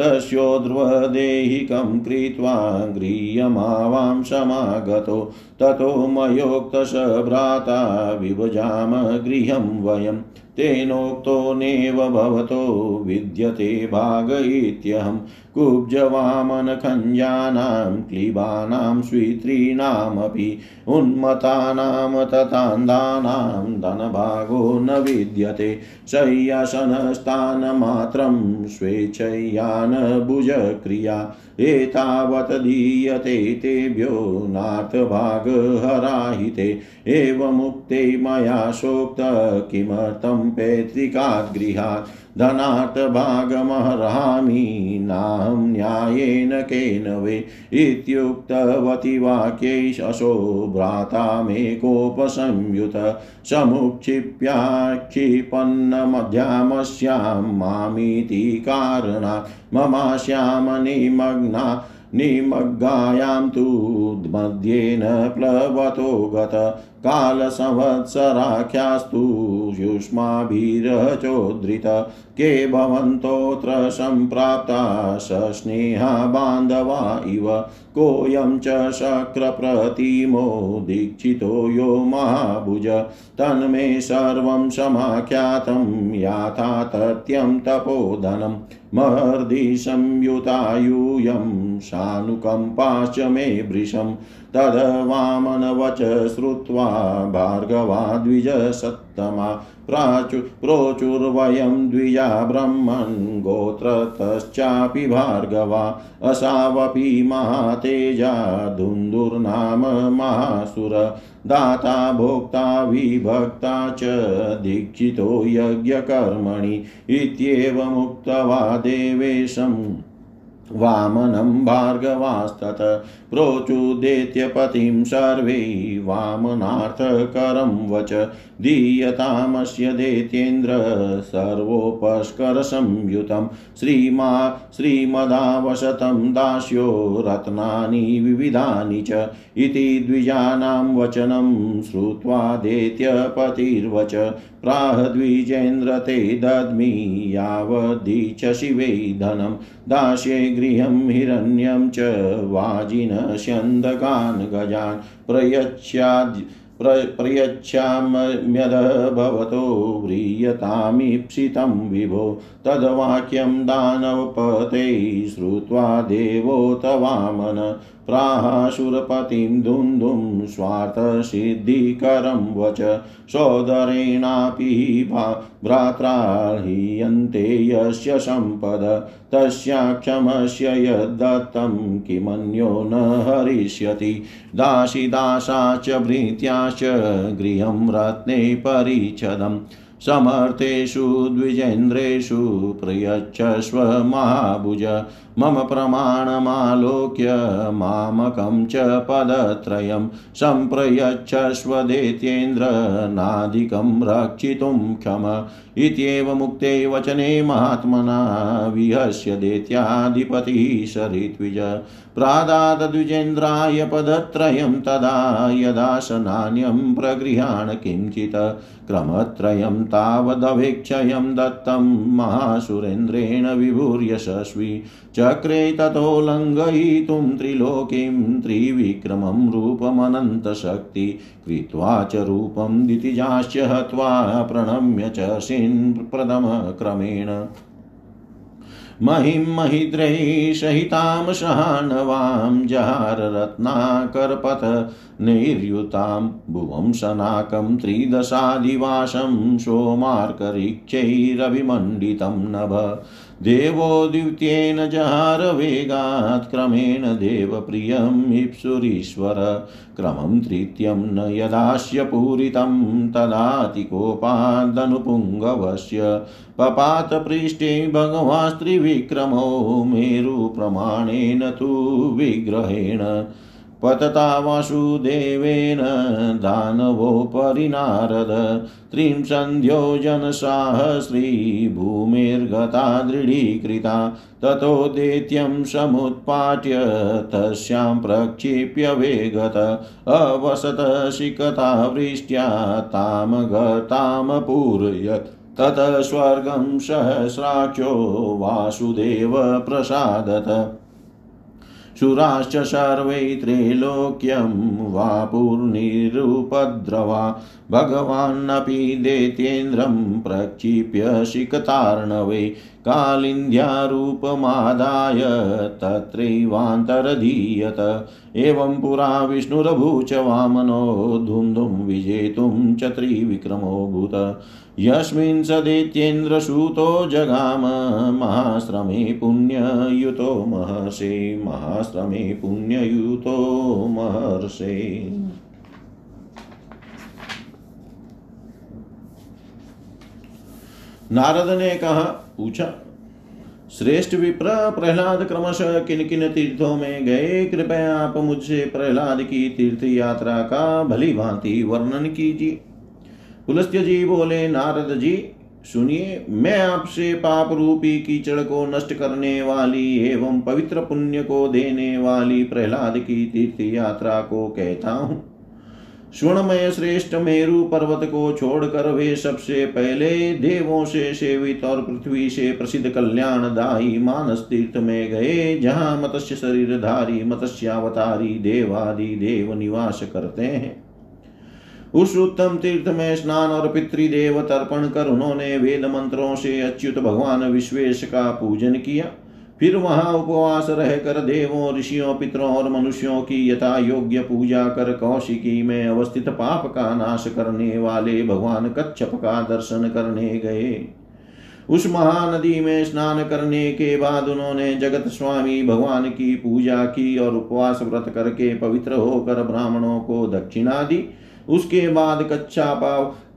तस्योद्वदेहिकं कृत्वा गृह्यमावां समागतो ततो मयोक्तस भ्राता विभजाम गृहं वयम् तेनोक्तो नेव भवतो विद्यते भाग इत्यहं कुब्जवामन खञ्जानां क्लीबानां स्वीत्रीणामपि उन्मतानां तथान्धानां धनभागो न विद्यते शय्यासनस्थानमात्रं स्वेच्छयान भुजक्रिया एतावत् दीयते तेभ्यो नाथ भागहराहिते एवमुक्ते मया सोक्त किमर्थं पैतृकात् गृहात् धनात् भागमहरामि नाहं न्यायेन केन वे इत्युक्तवती वाक्यैशसो भ्राता मे कोपसंयुत समुक्षिप्याक्षिपन्नमध्यामस्यां मामीति कारणात् ममाश्याम निमग्ना निमग्गायां तु मध्येन प्लवतो गत कालसंवत्सराख्यास्तु युष्माभिरः चोद्रिता के भवन्तोऽत्र सम्प्राप्ता सस्नेहा बान्धवा इव कोऽयं च शक्रप्रतिमो दीक्षितो यो महाभुज तन्मे सर्वं समाख्यातं याथा तत्यं तपोधनं महर्दि संयुतायूयं सानुकम्पाश्च मे वृषम् तद वामन वच श्रुत्वा भार्गवा द्विज सत्तमा प्राचु प्रोचुर्वयं द्विजा ब्रह्मन् गोत्रतश्चापि भार्गवा असावपि महातेजा धुन्धुर्नाम महासुर दाता भोक्ता विभक्ता च दीक्षितो यज्ञकर्मणि इत्येवमुक्त्वा देवेशम् वामनं भार्गवास्तत प्रोचुदेत्यपतिं सर्वे वामनार्थकरं वच दीयतामस्य देत्येन्द्र सर्वोपस्कर संयुतं श्रीमा श्रीमदावशतं दास्यो रत्नानि विविधानि च इति द्विजानां वचनं श्रुत्वा देत्यपतिर्वच प्राह द्विजेन्द्र ते दद्मि यावदीच्छसि वै धनं दास्ये गृहं हिरण्यं च वाजिनः स्यन्दकान् गजान् प्रयच्छाद् प्रयच्छाम्यदभवतो व्रीयतामीप्सितं विभो तद्वाक्यं दानवपते श्रुत्वा देवो तवामन प्राहासुरपतिं दुन्दुं स्वार्थसिद्धिकरं वच सोदरेणापि भ्रात्रा हीयन्ते यस्य सम्पद तस्याक्षमस्य यद्दत्तं किमन्यो न हरिष्यति दासी दासा च भृत्याश्च गृहं रत्ने परिच्छदम् समर्थेषु द्विजेन्द्रेषु प्रयच्छस्व महाभुज मम प्रमाणमालोक्य मामकं च पदत्रयं सम्प्रयच्छस्व देत्येन्द्र नादिकं रक्षितुं क्षम इत्येवमुक्ते वचने महात्मना विहस्य देत्याधिपतिः स ऋत्विज प्रादाद द्विजेन्द्राय पदत्रयं तदा यदा सनान्यं प्रगृहाण किंचित् क्रमत्रयं तावदवेक्षयं दत्तं महासुरेन्द्रेण विभूर्यशस्वी चक्रे ततो लङ्घयितुं त्रिलोकीं त्रिविक्रमं रूपमनन्तशक्ति कृत्वा च रूपं दितिजाश्च हत्वा प्रणम्य च सिन् प्रथम क्रमेण महिं महिद्रै सहितां सहानवां जहार रत्नाकरपथ नैर्युतां भुवं सनाकं त्रिदशादिवासं सोमार्करीक्षैरभिमण्डितं नभ देवो द्वितीयेन जहार वेगात् क्रमेण देवप्रियम् इप्सुरीश्वर क्रमं तृतीयं न यदास्य पूरितं तदातिकोपादनुपुङ्गवस्य पपात पृष्ठे भगवास्त्रिविक्रमो मेरुप्रमाणेन तु विग्रहेण पतता वासुदेवेन दानवोपरि नारद त्रिंशन्ध्यो जनसाहस्री भूमिर्गता दृढीकृता ततो दैत्यं समुत्पाट्य तस्यां प्रक्षिप्य वेगत अवसत शिखता वृष्ट्या तामगतां पूरयत् ततः स्वर्गं सहस्राक्षो वासुदेव प्रसादत शुराश्च सर्वे त्रैलोक्यं वापुर्निरुपद्रवा भगवान्नपि दैत्येन्द्रं प्रक्षिप्य शिखतार्णवे कालिन्द्यारूपमादाय तत्रैवान्तरधीयत एवं पुरा विष्णुरभूच वामनो धुम्धुं विजेतुं च त्रिविक्रमोऽभूत् यस्मिन् स दैत्येन्द्रसूतो जगाम महाश्रमे पुण्ययुतो महर्षे महाश्रमे पुण्ययुतो महर्षे नारद ने कहा पूछा श्रेष्ठ विप्र प्रहलाद क्रमशः किन किन तीर्थों में गए कृपया आप मुझसे प्रहलाद की तीर्थ यात्रा का भली भांति वर्णन कीजिए। पुलस्त्य जी बोले नारद जी सुनिए मैं आपसे पाप रूपी कीचड़ को नष्ट करने वाली एवं पवित्र पुण्य को देने वाली प्रहलाद की तीर्थ यात्रा को कहता हूँ। स्वर्णमय श्रेष्ठ मेरु पर्वत को छोड़कर वे सबसे पहले देवों से सेवित और पृथ्वी से प्रसिद्ध कल्याणदायी मानस तीर्थ में गए, जहाँ मत्स्य शरीरधारी मत्स्यावतारी देवादि देव निवास करते हैं। उस उत्तम तीर्थ में स्नान और पितृदेव तर्पण कर उन्होंने वेद मंत्रों से अच्युत भगवान विश्वेश का पूजन किया। फिर वहां उपवास रहकर देवों ऋषियों पितरों और मनुष्यों की यथा योग्य पूजा कर कौशिकी में अवस्थित पाप का नाश करने वाले भगवान कच्छप का दर्शन करने गए। उस महानदी में स्नान करने के बाद उन्होंने जगत स्वामी भगवान की पूजा की और उपवास व्रत करके पवित्र होकर ब्राह्मणों को दक्षिणा दी। उसके बाद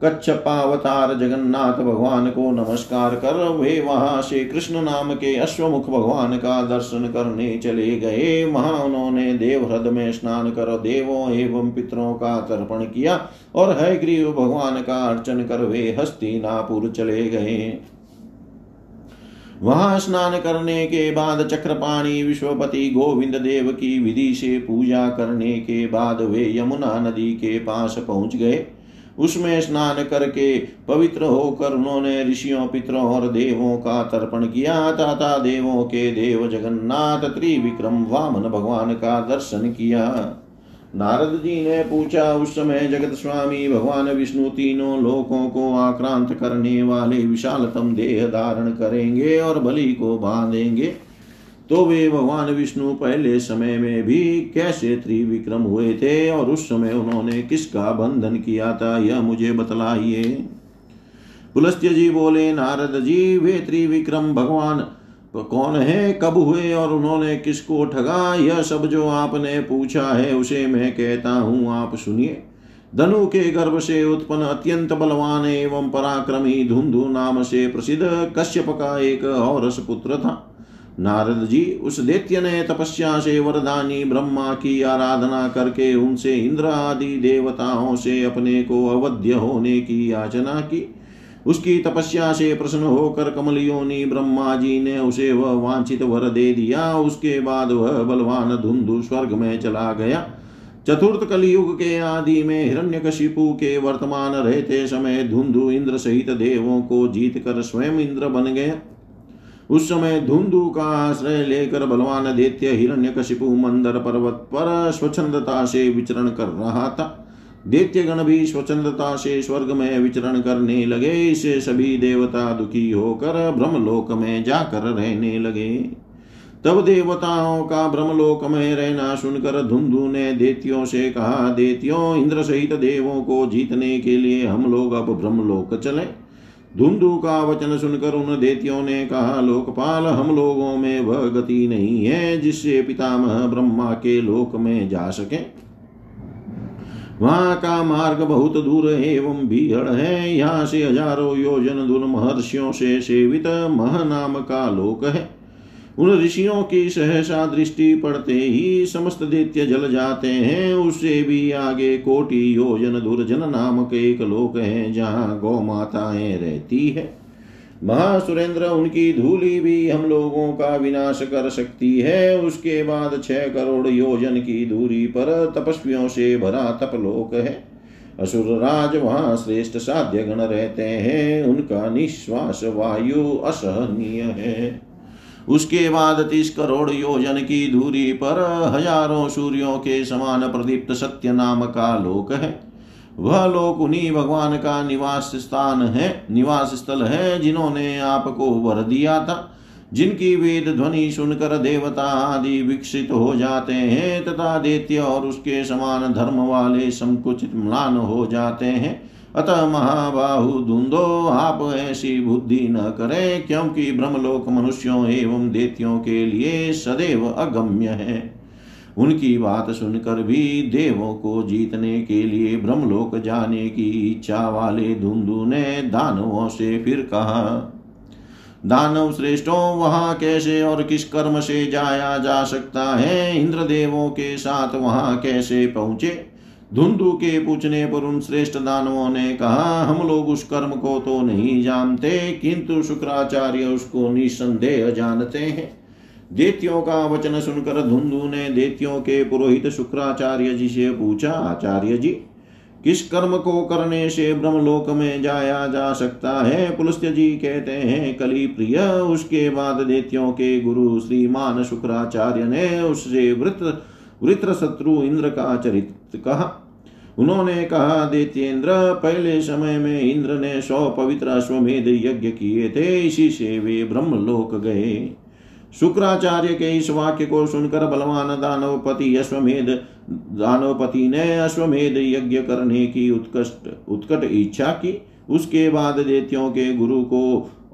कच्छपावतार जगन्नाथ भगवान को नमस्कार कर वे वहां से कृष्ण नाम के अश्वमुख भगवान का दर्शन करने चले गए। वहां उन्होंने देवह्रद में स्नान कर देवों एवं पितरों का तर्पण किया और हयग्रीव भगवान का अर्चन कर वे हस्तिनापुर चले गए। वहां स्नान करने के बाद चक्रपाणी विश्वपति गोविंद देव की विधि से पूजा करने के बाद वे यमुना नदी के पास पहुंच गए। उसमें स्नान करके पवित्र होकर उन्होंने ऋषियों पितरों और देवों का तर्पण किया तथा देवों के देव जगन्नाथ त्रिविक्रम वामन भगवान का दर्शन किया। नारद जी ने पूछा, उस समय जगत स्वामी भगवान विष्णु तीनों लोकों को आक्रांत करने वाले विशालतम देह धारण करेंगे और बलि को बांधेंगे, तो वे भगवान विष्णु पहले समय में भी कैसे त्रिविक्रम हुए थे और उस समय उन्होंने किसका बंधन किया था, यह मुझे बतलाइए। पुलस्त्य जी बोले, नारद जी वे त्रिविक्रम भगवान कौन है, कब हुए और उन्होंने किसको ठगा, यह सब जो आपने पूछा है उसे मैं कहता हूँ, आप सुनिए। धनु के गर्भ से उत्पन्न अत्यंत बलवान एवं पराक्रमी धुंधु नाम से प्रसिद्ध कश्यप का एक औरस पुत्र था। नारद जी, उस दैत्य ने तपस्या से वरदानी ब्रह्मा की आराधना करके उनसे इंद्र आदि देवताओं से अपने को अवध्य होने की याचना की। उसकी तपस्या से प्रसन्न होकर कमलयोनी ब्रह्मा जी ने उसे वह वांछित वर दे दिया। उसके बाद वह बलवान धुंधु स्वर्ग में चला गया। चतुर्थ कलियुग के आदि में हिरण्यकशिपु के वर्तमान रहते समय धुंधु इंद्र सहित देवों को जीत कर स्वयं इंद्र बन गया। उस समय धुंधु का आश्रय लेकर बलवान दैत्य हिरण्यकशिपु मंदर पर्वत पर स्वच्छंदता से विचरण कर रहा था। दैत्यगण भी स्वच्छंदता से स्वर्ग में विचरण करने लगे। इसे सभी देवता दुखी होकर ब्रह्मलोक में जाकर रहने लगे। तब देवताओं का ब्रह्मलोक में रहना सुनकर धुंधु ने दैत्यों से कहा, दैत्यों इंद्र सहित देवों को जीतने के लिए हम लोग अब ब्रह्मलोक चले। धुंधु का वचन सुनकर उन दैत्यों ने कहा, लोकपाल हम लोगों में वह गति नहीं है जिससे पितामह ब्रह्मा के लोक में जा सके। वहाँ का मार्ग बहुत दूर एवं भीड़ है। यहाँ से हजारों योजन दूर महर्षियों से सेवित मह नाम का लोक है। उन ऋषियों की सहसा दृष्टि पड़ते ही समस्त दैत्य जल जाते हैं। उससे भी आगे कोटि योजन दूर जन नाम के एक लोक है, जहाँ गौ माताएं रहती है। महासुरेंद्र उनकी धूली भी हम लोगों का विनाश कर सकती है। उसके बाद छह करोड़ योजन की दूरी पर तपस्वियों से भरा तपलोक है। असुरराज वहाँ श्रेष्ठ साध्यगण रहते हैं। उनका निश्वास वायु असहनीय है। उसके बाद तीस करोड़ योजन की दूरी पर हजारों सूर्यों के समान प्रदीप्त सत्य नाम का लोक है। वह लोक उन्हीं भगवान का निवास स्थान है निवास स्थल है जिन्होंने आपको वर दिया था, जिनकी वेद ध्वनि सुनकर देवता आदि विकसित हो जाते हैं तथा दैत्य और उसके समान धर्म वाले संकुचित म्लान हो जाते हैं। अतः महाबाहु धुंधो, आप ऐसी बुद्धि न करें, क्योंकि ब्रह्मलोक मनुष्यों एवं दैत्यों के लिए सदैव अगम्य है। उनकी बात सुनकर भी देवों को जीतने के लिए ब्रह्मलोक जाने की इच्छा वाले धुंधु ने दानवों से फिर कहा, दानव श्रेष्ठों वहाँ कैसे और किस कर्म से जाया जा सकता है, इंद्र देवों के साथ वहाँ कैसे पहुँचे। धुंधु के पूछने पर उन श्रेष्ठ दानवों ने कहा, हम लोग उस कर्म को तो नहीं जानते, किंतु शुक्राचार्य उसको निसंदेह जानते हैं। दैत्यों का वचन सुनकर धुंधु ने दैत्यों के पुरोहित शुक्राचार्य जी से पूछा, आचार्य जी किस कर्म को करने से ब्रह्मलोक में जाया जा सकता है? पुलस्त्य जी कहते हैं, कली प्रिय, उसके बाद दैत्यों के गुरु श्रीमान शुक्राचार्य ने उससे वृत वृत्रशत्रु इंद्र का चरित्र कहा। उन्होंने कहा, दैत्येंद्र, पहले समय में इंद्र ने सौ पवित्र अश्वमेध यज्ञ किए थे, इसी से वे ब्रह्मलोक गए। शुक्राचार्य के इस वाक्य को सुनकर बलवान दानवपति अश्वमेध दानवपति ने अश्वमेध यज्ञ करने की उत्कृष्ट उत्कट इच्छा की। उसके बाद दैत्यों के गुरु को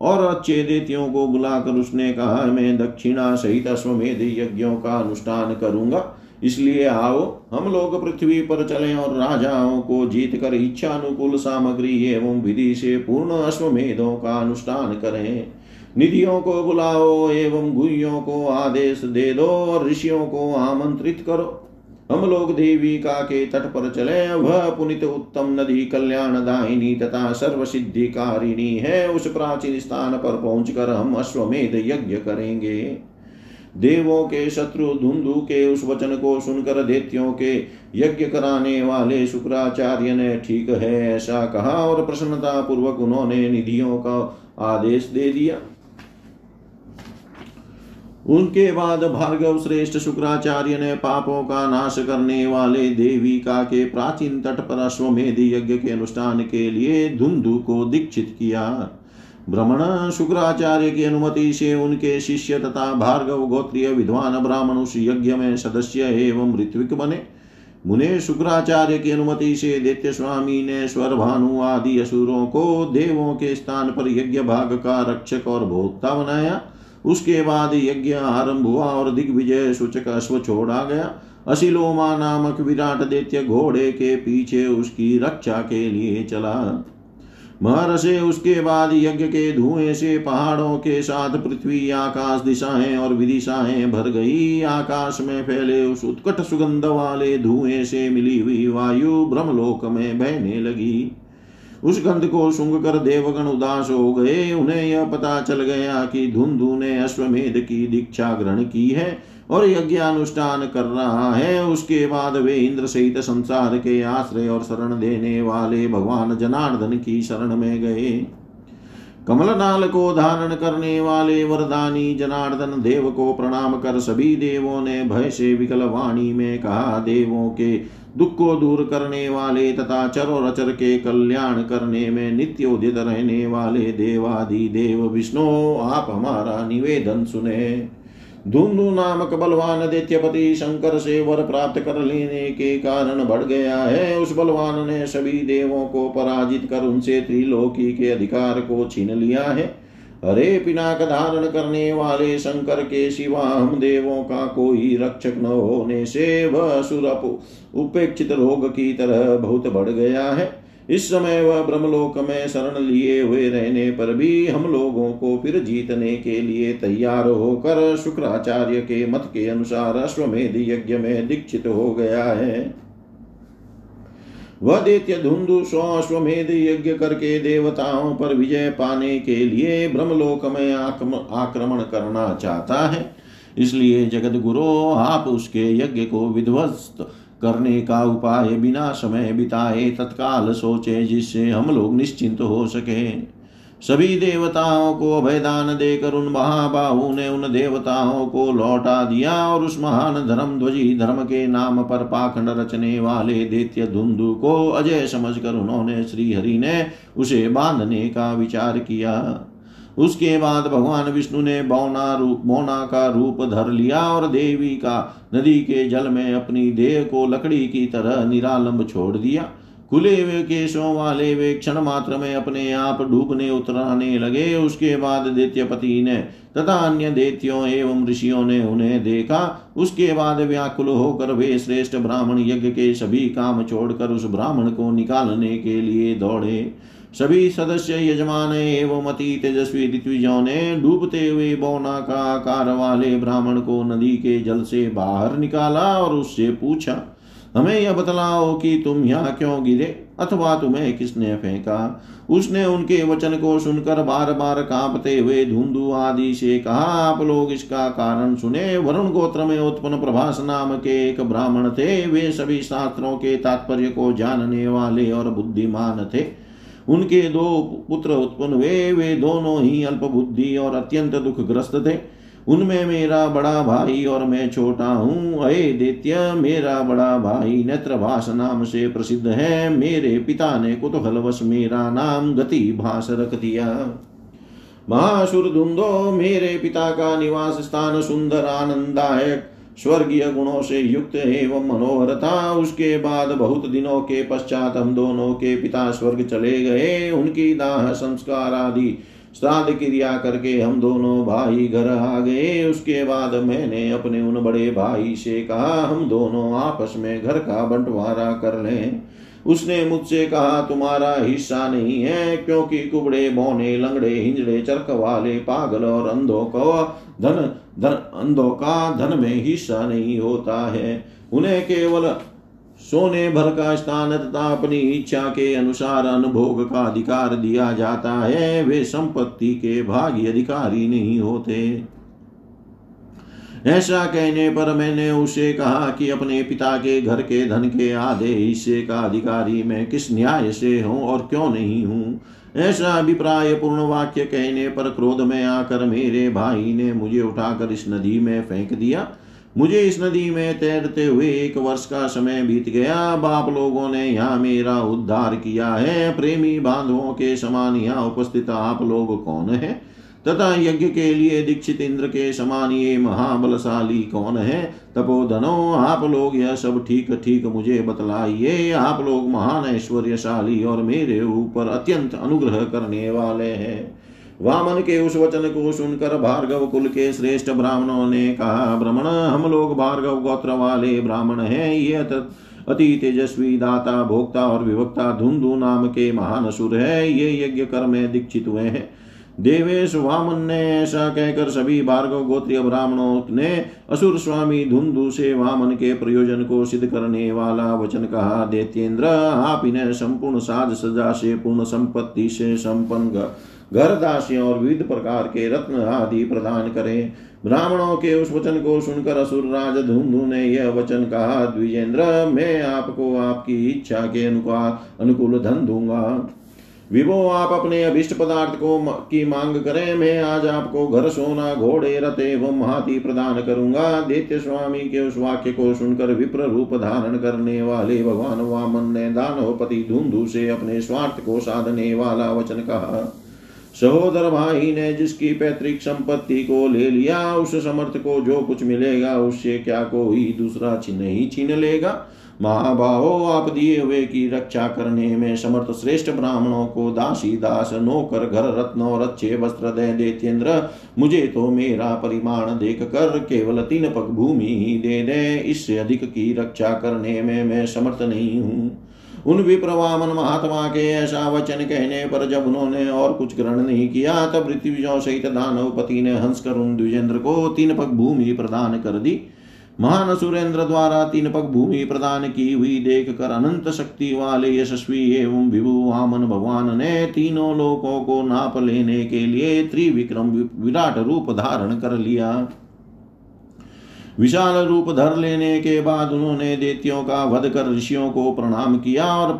और अच्छे दैत्यों को बुलाकर उसने कहा, मैं दक्षिणा सहित अश्वमेध यज्ञों का अनुष्ठान करूंगा, इसलिए आओ हम लोग पृथ्वी पर चलें और राजाओं को जीतकर इच्छानुकूल सामग्री एवं विधि से पूर्ण अश्वमेधों का अनुष्ठान करें। निधियों को बुलाओ एवं गुहियों को आदेश दे दो और ऋषियों को आमंत्रित करो। हम लोग देविका के तट पर चले, वह पुनित उत्तम नदी कल्याणदायिनी तथा सर्वसिद्धिकारिणी है। उस प्राचीन स्थान पर पहुंचकर हम अश्वमेध यज्ञ करेंगे। देवों के शत्रु धुंधु के उस वचन को सुनकर दैत्यों के यज्ञ कराने वाले शुक्राचार्य ने ठीक है ऐसा कहा और प्रसन्नता पूर्वक उन्होंने निधियों का आदेश दे दिया। उनके बाद भार्गव श्रेष्ठ शुक्राचार्य ने पापों का नाश करने वाले देविका के प्राचीन तट पर अश्वमेध यज्ञ के अनुष्ठान के लिए धुंधु को दीक्षित किया। ब्राह्मण शुक्राचार्य की अनुमति से उनके शिष्य तथा भार्गव गोत्रीय विद्वान ब्राह्मण उस यज्ञ में सदस्य एवं ऋत्विक बने। मुने शुक्राचार्य की अनुमति से दैत्य स्वामी ने स्वर भानु आदि असुरों को देवों के स्थान पर यज्ञ भाग का रक्षक और भोक्ता बनाया। उसके बाद यज्ञ आरंभ हुआ और दिग्विजय सूचक अश्व छोड़ा गया। असिलोमा नामक विराट दैत्य घोड़े के पीछे उसकी रक्षा के लिए चला। महर्षे उसके बाद यज्ञ के धुएं से पहाड़ों के साथ पृथ्वी, आकाश, दिशाएं और विदिशाएं भर गई। आकाश में फैले उस उत्कट सुगंध वाले धुएं से मिली हुई वायु ब्रह्मलोक में बहने लगी। उस गंध को सूंघकर देवगण उदास हो गए। उन्हें यह पता चल गया कि धुंधु ने अश्वमेध की दीक्षा ग्रहण की है और यज्ञ अनुष्ठान कर रहा है। उसके बाद वे इंद्र सहित संसार के आश्रय और शरण देने वाले भगवान जनार्दन की शरण में गए। कमलनाल को धारण करने वाले वरदानी जनार्दन देव को प्रणाम कर सभी देवों ने भय से विकल वाणी में कहा, देवों के दुख को दूर करने वाले तथा चर और अचर के कल्याण करने में नित्य उदित रहने वाले देवादि देव विष्णु, आप हमारा निवेदन सुने। धुंधु नामक बलवान दैत्यपति शंकर से वर प्राप्त कर लेने के कारण बढ़ गया है। उस बलवान ने सभी देवों को पराजित कर उनसे त्रिलोकी के अधिकार को छीन लिया है। अरे पिनाक धारण करने वाले शंकर के सिवा हम देवों का कोई रक्षक न होने से वह असुर उपेक्षित रोग की तरह बहुत बढ़ गया है। इस समय वह ब्रह्मलोक में शरण लिए हुए रहने पर भी हम लोगों को फिर जीतने के लिए तैयार होकर शुक्राचार्य के मत के अनुसार अश्वमेध यज्ञ में दीक्षित हो गया है। वह दैत्य धुंधु सौ अश्वमेध यज्ञ करके देवताओं पर विजय पाने के लिए ब्रह्मलोक में आक्रमण करना चाहता है। इसलिए जगत गुरु, आप उसके यज्ञ को विध्वस्त करने का उपाय बिना समय बिताए तत्काल सोचे, जिससे हम लोग निश्चिंत हो सके। सभी देवताओं को अभयदान देकर उन महाबाहु ने उन देवताओं को लौटा दिया और उस महान धर्म ध्वजी धर्म के नाम पर पाखंड रचने वाले दैत्य धुंधु को अजय समझकर उन्होंने श्रीहरि ने उसे बांधने का विचार किया। उसके बाद भगवान विष्णु ने बौना रूप मौना का रूप धर लिया और देवी का नदी के जल में अपनी देह को लकड़ी की तरह निरालंब छोड़ दिया। खुले हुए केशों वाले वे क्षण मात्र में अपने आप डूबने उतराने लगे। उसके बाद दैत्यपति ने तथा अन्य दैत्यों एवं ऋषियों ने उन्हें देखा। उसके बाद व्याकुल होकर वे श्रेष्ठ ब्राह्मण यज्ञ के सभी काम छोड़कर उस ब्राह्मण को निकालने के लिए दौड़े। सभी सदस्य, यजमान एवं अति तेजस्वी ऋत्विजों ने डूबते हुए बौना का आकार वाले ब्राह्मण को नदी के जल से बाहर निकाला और उससे पूछा, हमें यह बतलाओ कि तुम यहाँ क्यों गिरे अथवा तुम्हें किसने फेंका। उसने उनके वचन को सुनकर बार बार कांपते हुए धुंधु आदि से कहा, आप लोग इसका कारण सुने। वरुण गोत्र में उत्पन्न प्रभास नाम के एक ब्राह्मण थे। वे सभी शास्त्रों के तात्पर्य को जानने वाले और बुद्धिमान थे। उनके दो पुत्र उत्पन्न हुए। वे दोनों ही अल्पबुद्धि और अत्यंत दुखग्रस्त थे। उनमें मेरा बड़ा भाई और मैं छोटा हूँ। अये दैत्य, मेरा बड़ा भाई नेत्रभास नाम से प्रसिद्ध है। मेरे पिता ने कुतूहलवश मेरा नाम गतिभास रख दिया। महासुर धुंधो, मेरे पिता का निवास स्थान सुंदर आनंदा है, स्वर्गीय गुणों से युक्त एवं मनोहर था। उसके बाद बहुत दिनों के पश्चात हम दोनों के पिता स्वर्ग चले गए। उनकी दाह संस्कार आदि श्राद्ध क्रिया करके हम दोनों भाई घर आ गए। उसके बाद मैंने अपने उन बड़े भाई से कहा, हम दोनों आपस में घर का बंटवारा कर लें। उसने मुझसे कहा, तुम्हारा हिस्सा नहीं है, क्योंकि कुबड़े, बौने, लंगड़े, हिंजड़े, चरक वाले, पागल और अंधों को धन धन अंधों का धन में हिस्सा नहीं होता है। उन्हें केवल सोने भर का स्थान तथा अपनी इच्छा के अनुसार अनुभोग का अधिकार दिया जाता है। वे संपत्ति के भागी अधिकारी नहीं होते। ऐसा कहने पर मैंने उसे कहा कि अपने पिता के घर के धन के आधे हिस्से का अधिकारी मैं किस न्याय से हूँ और क्यों नहीं हूँ। ऐसा अभिप्राय पूर्ण वाक्य कहने पर क्रोध में आकर मेरे भाई ने मुझे उठाकर इस नदी में फेंक दिया। मुझे इस नदी में तैरते हुए एक वर्ष का समय बीत गया। बाप लोगों ने यहाँ मेरा उद्धार किया है। प्रेमी बांधवों के समान यहाँ उपस्थित आप लोग कौन है तथा यज्ञ के लिए दीक्षित इंद्र के समान ये महाबलशाली कौन है। तपोधनों, आप लोग यह सब ठीक ठीक मुझे बतलाइए। आप लोग महान ऐश्वर्यशाली और मेरे ऊपर अत्यंत अनुग्रह करने वाले हैं। वामन के उस वचन को सुनकर भार्गव कुल के श्रेष्ठ ब्राह्मणों ने कहा, ब्राह्मण, हम लोग भार्गव गोत्र वाले ब्राह्मण हैं। ये अति तेजस्वी दाता, भोक्ता और विभक्ता धुंधु नाम के महान असुर है। ये यज्ञ कर में दीक्षित हुए हैं। देवेश वामन ने ऐसा कहकर सभी भार्गव गोत्रीय ब्राह्मणों ने असुर स्वामी धुंधु से वामन के प्रयोजन को सिद्ध करने वाला वचन कहा। दैत्येंद्र, आप इन्हें संपूर्ण साज सजा से पूर्ण, संपत्ति से संपन्न घर, दासियों और विविध प्रकार के रत्न आदि प्रदान करें। ब्राह्मणों के उस वचन को सुनकर असुर राज धुंधु ने यह वचन कहा, द्विजेंद्र, मैं आपको आपकी इच्छा के अनुसार अनुकूल धन दूंगा। विभो, आप अपने अभिष्ट पदार्थ को की मांग करें। मैं आज आपको घर, सोना, घोड़े, रथ एवं हाथी प्रदान करूंगा। दैत्य स्वामी के उस वाक्य को सुनकर विप्र रूप धारण करने वाले भगवान वामन ने दानवपति धुंधु से अपने स्वार्थ को साधने वाला वचन कहा। सहोदर भाई ने जिसकी पैतृक संपत्ति को ले लिया, उस समर्थ को जो कुछ मिलेगा उससे क्या कोई दूसरा छीन ही छीन लेगा। महाबाहो, आप दिए हुए की रक्षा करने में समर्थ श्रेष्ठ ब्राह्मणों को दासी, दास, नौकर, घर, रत्न और अच्छे वस्त्र दे। दैत्येंद्र, मुझे तो मेरा परिमाण देख कर केवल तीन पग भूमि ही दे दे। इससे अधिक की रक्षा करने में मैं समर्थ नहीं हूँ। उन विप्रवामन महात्मा के ऐसा वचन कहने पर जब उन्होंने और कुछ ग्रहण नहीं किया, तब ऋत्विजों सहित दानवपति ने हंसकर उन द्विजेंद्र को तीन पग भूमि प्रदान कर दी। महान सुरेंद्र द्वारा तीन पग भूमि प्रदान की हुई देख कर अनंत शक्ति वाले यशस्वी एवं विभु वामन भगवान ने तीनों लोकों को नाप लेने के लिए त्रिविक्रम विराट रूप धारण कर लिया। विशाल रूप धर लेने के बाद उन्होंने दैत्यों का वध कर ऋषियों को प्रणाम किया और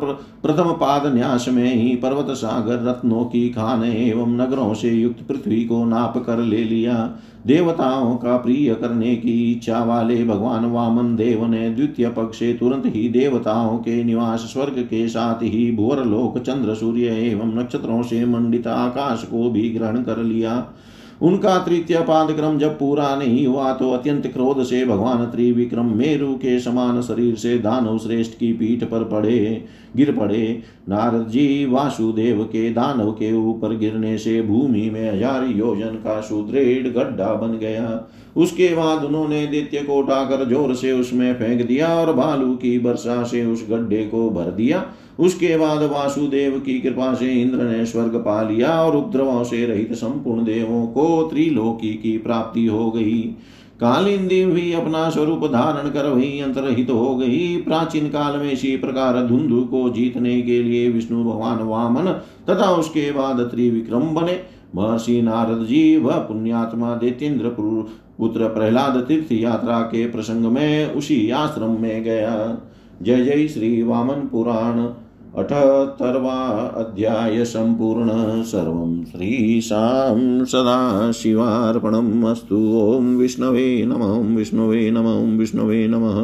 प्रथम पाद न्यास में ही पर्वत, सागर, रत्नों की खान एवं नगरों से युक्त पृथ्वी को नाप कर ले लिया। देवताओं का प्रिय करने की इच्छा वाले भगवान वामन देव ने द्वितीय पक्ष से तुरंत ही देवताओं के निवास स्वर्ग के साथ ही भुवर लोक, चंद्र, सूर्य एवं नक्षत्रों से मंडित आकाश को भी ग्रहण कर लिया। उनका तृतीय पादक्रम जब पूरा नहीं हुआ तो अत्यंत क्रोध से भगवान त्रिविक्रम मेरु के समान शरीर से दानव श्रेष्ठ की पीठ पर पड़े गिर पड़े। नारद जी, वासुदेव के दानव के ऊपर गिरने से भूमि में हजार योजन का सुदृढ़ गड्ढा बन गया। उसके बाद उन्होंने दैत्य को उठाकर जोर से उसमें फेंक दिया और बालू की वर्षा से उस गड्ढे को भर दिया। उसके बाद वासुदेव की कृपा से इंद्र ने स्वर्ग पा लिया और उपद्रवों से रहित संपूर्ण देवों को त्रिलोकी की प्राप्ति हो गई। कालीन देव ही अपना स्वरूप धारण कर वही अंतरहित हो गई। प्राचीन काल में इसी प्रकार धुंधु को जीतने के लिए विष्णु भगवान वामन तथा उसके बाद त्रिविक्रम बने। महर्षि नारद जी व पुण्यात्मा दैत्येंद्र पुत्र प्रहलाद तीर्थ यात्रा के प्रसंग में उसी आश्रम में गया। जय जय श्री वामन पुराण अठहत्तरवा अध्याय संपूर्ण। सर्वं श्रीशां सदाशिवार्पणमस्तु। ओं विष्णवे नमः विष्णवे नमः विष्णवे नमः।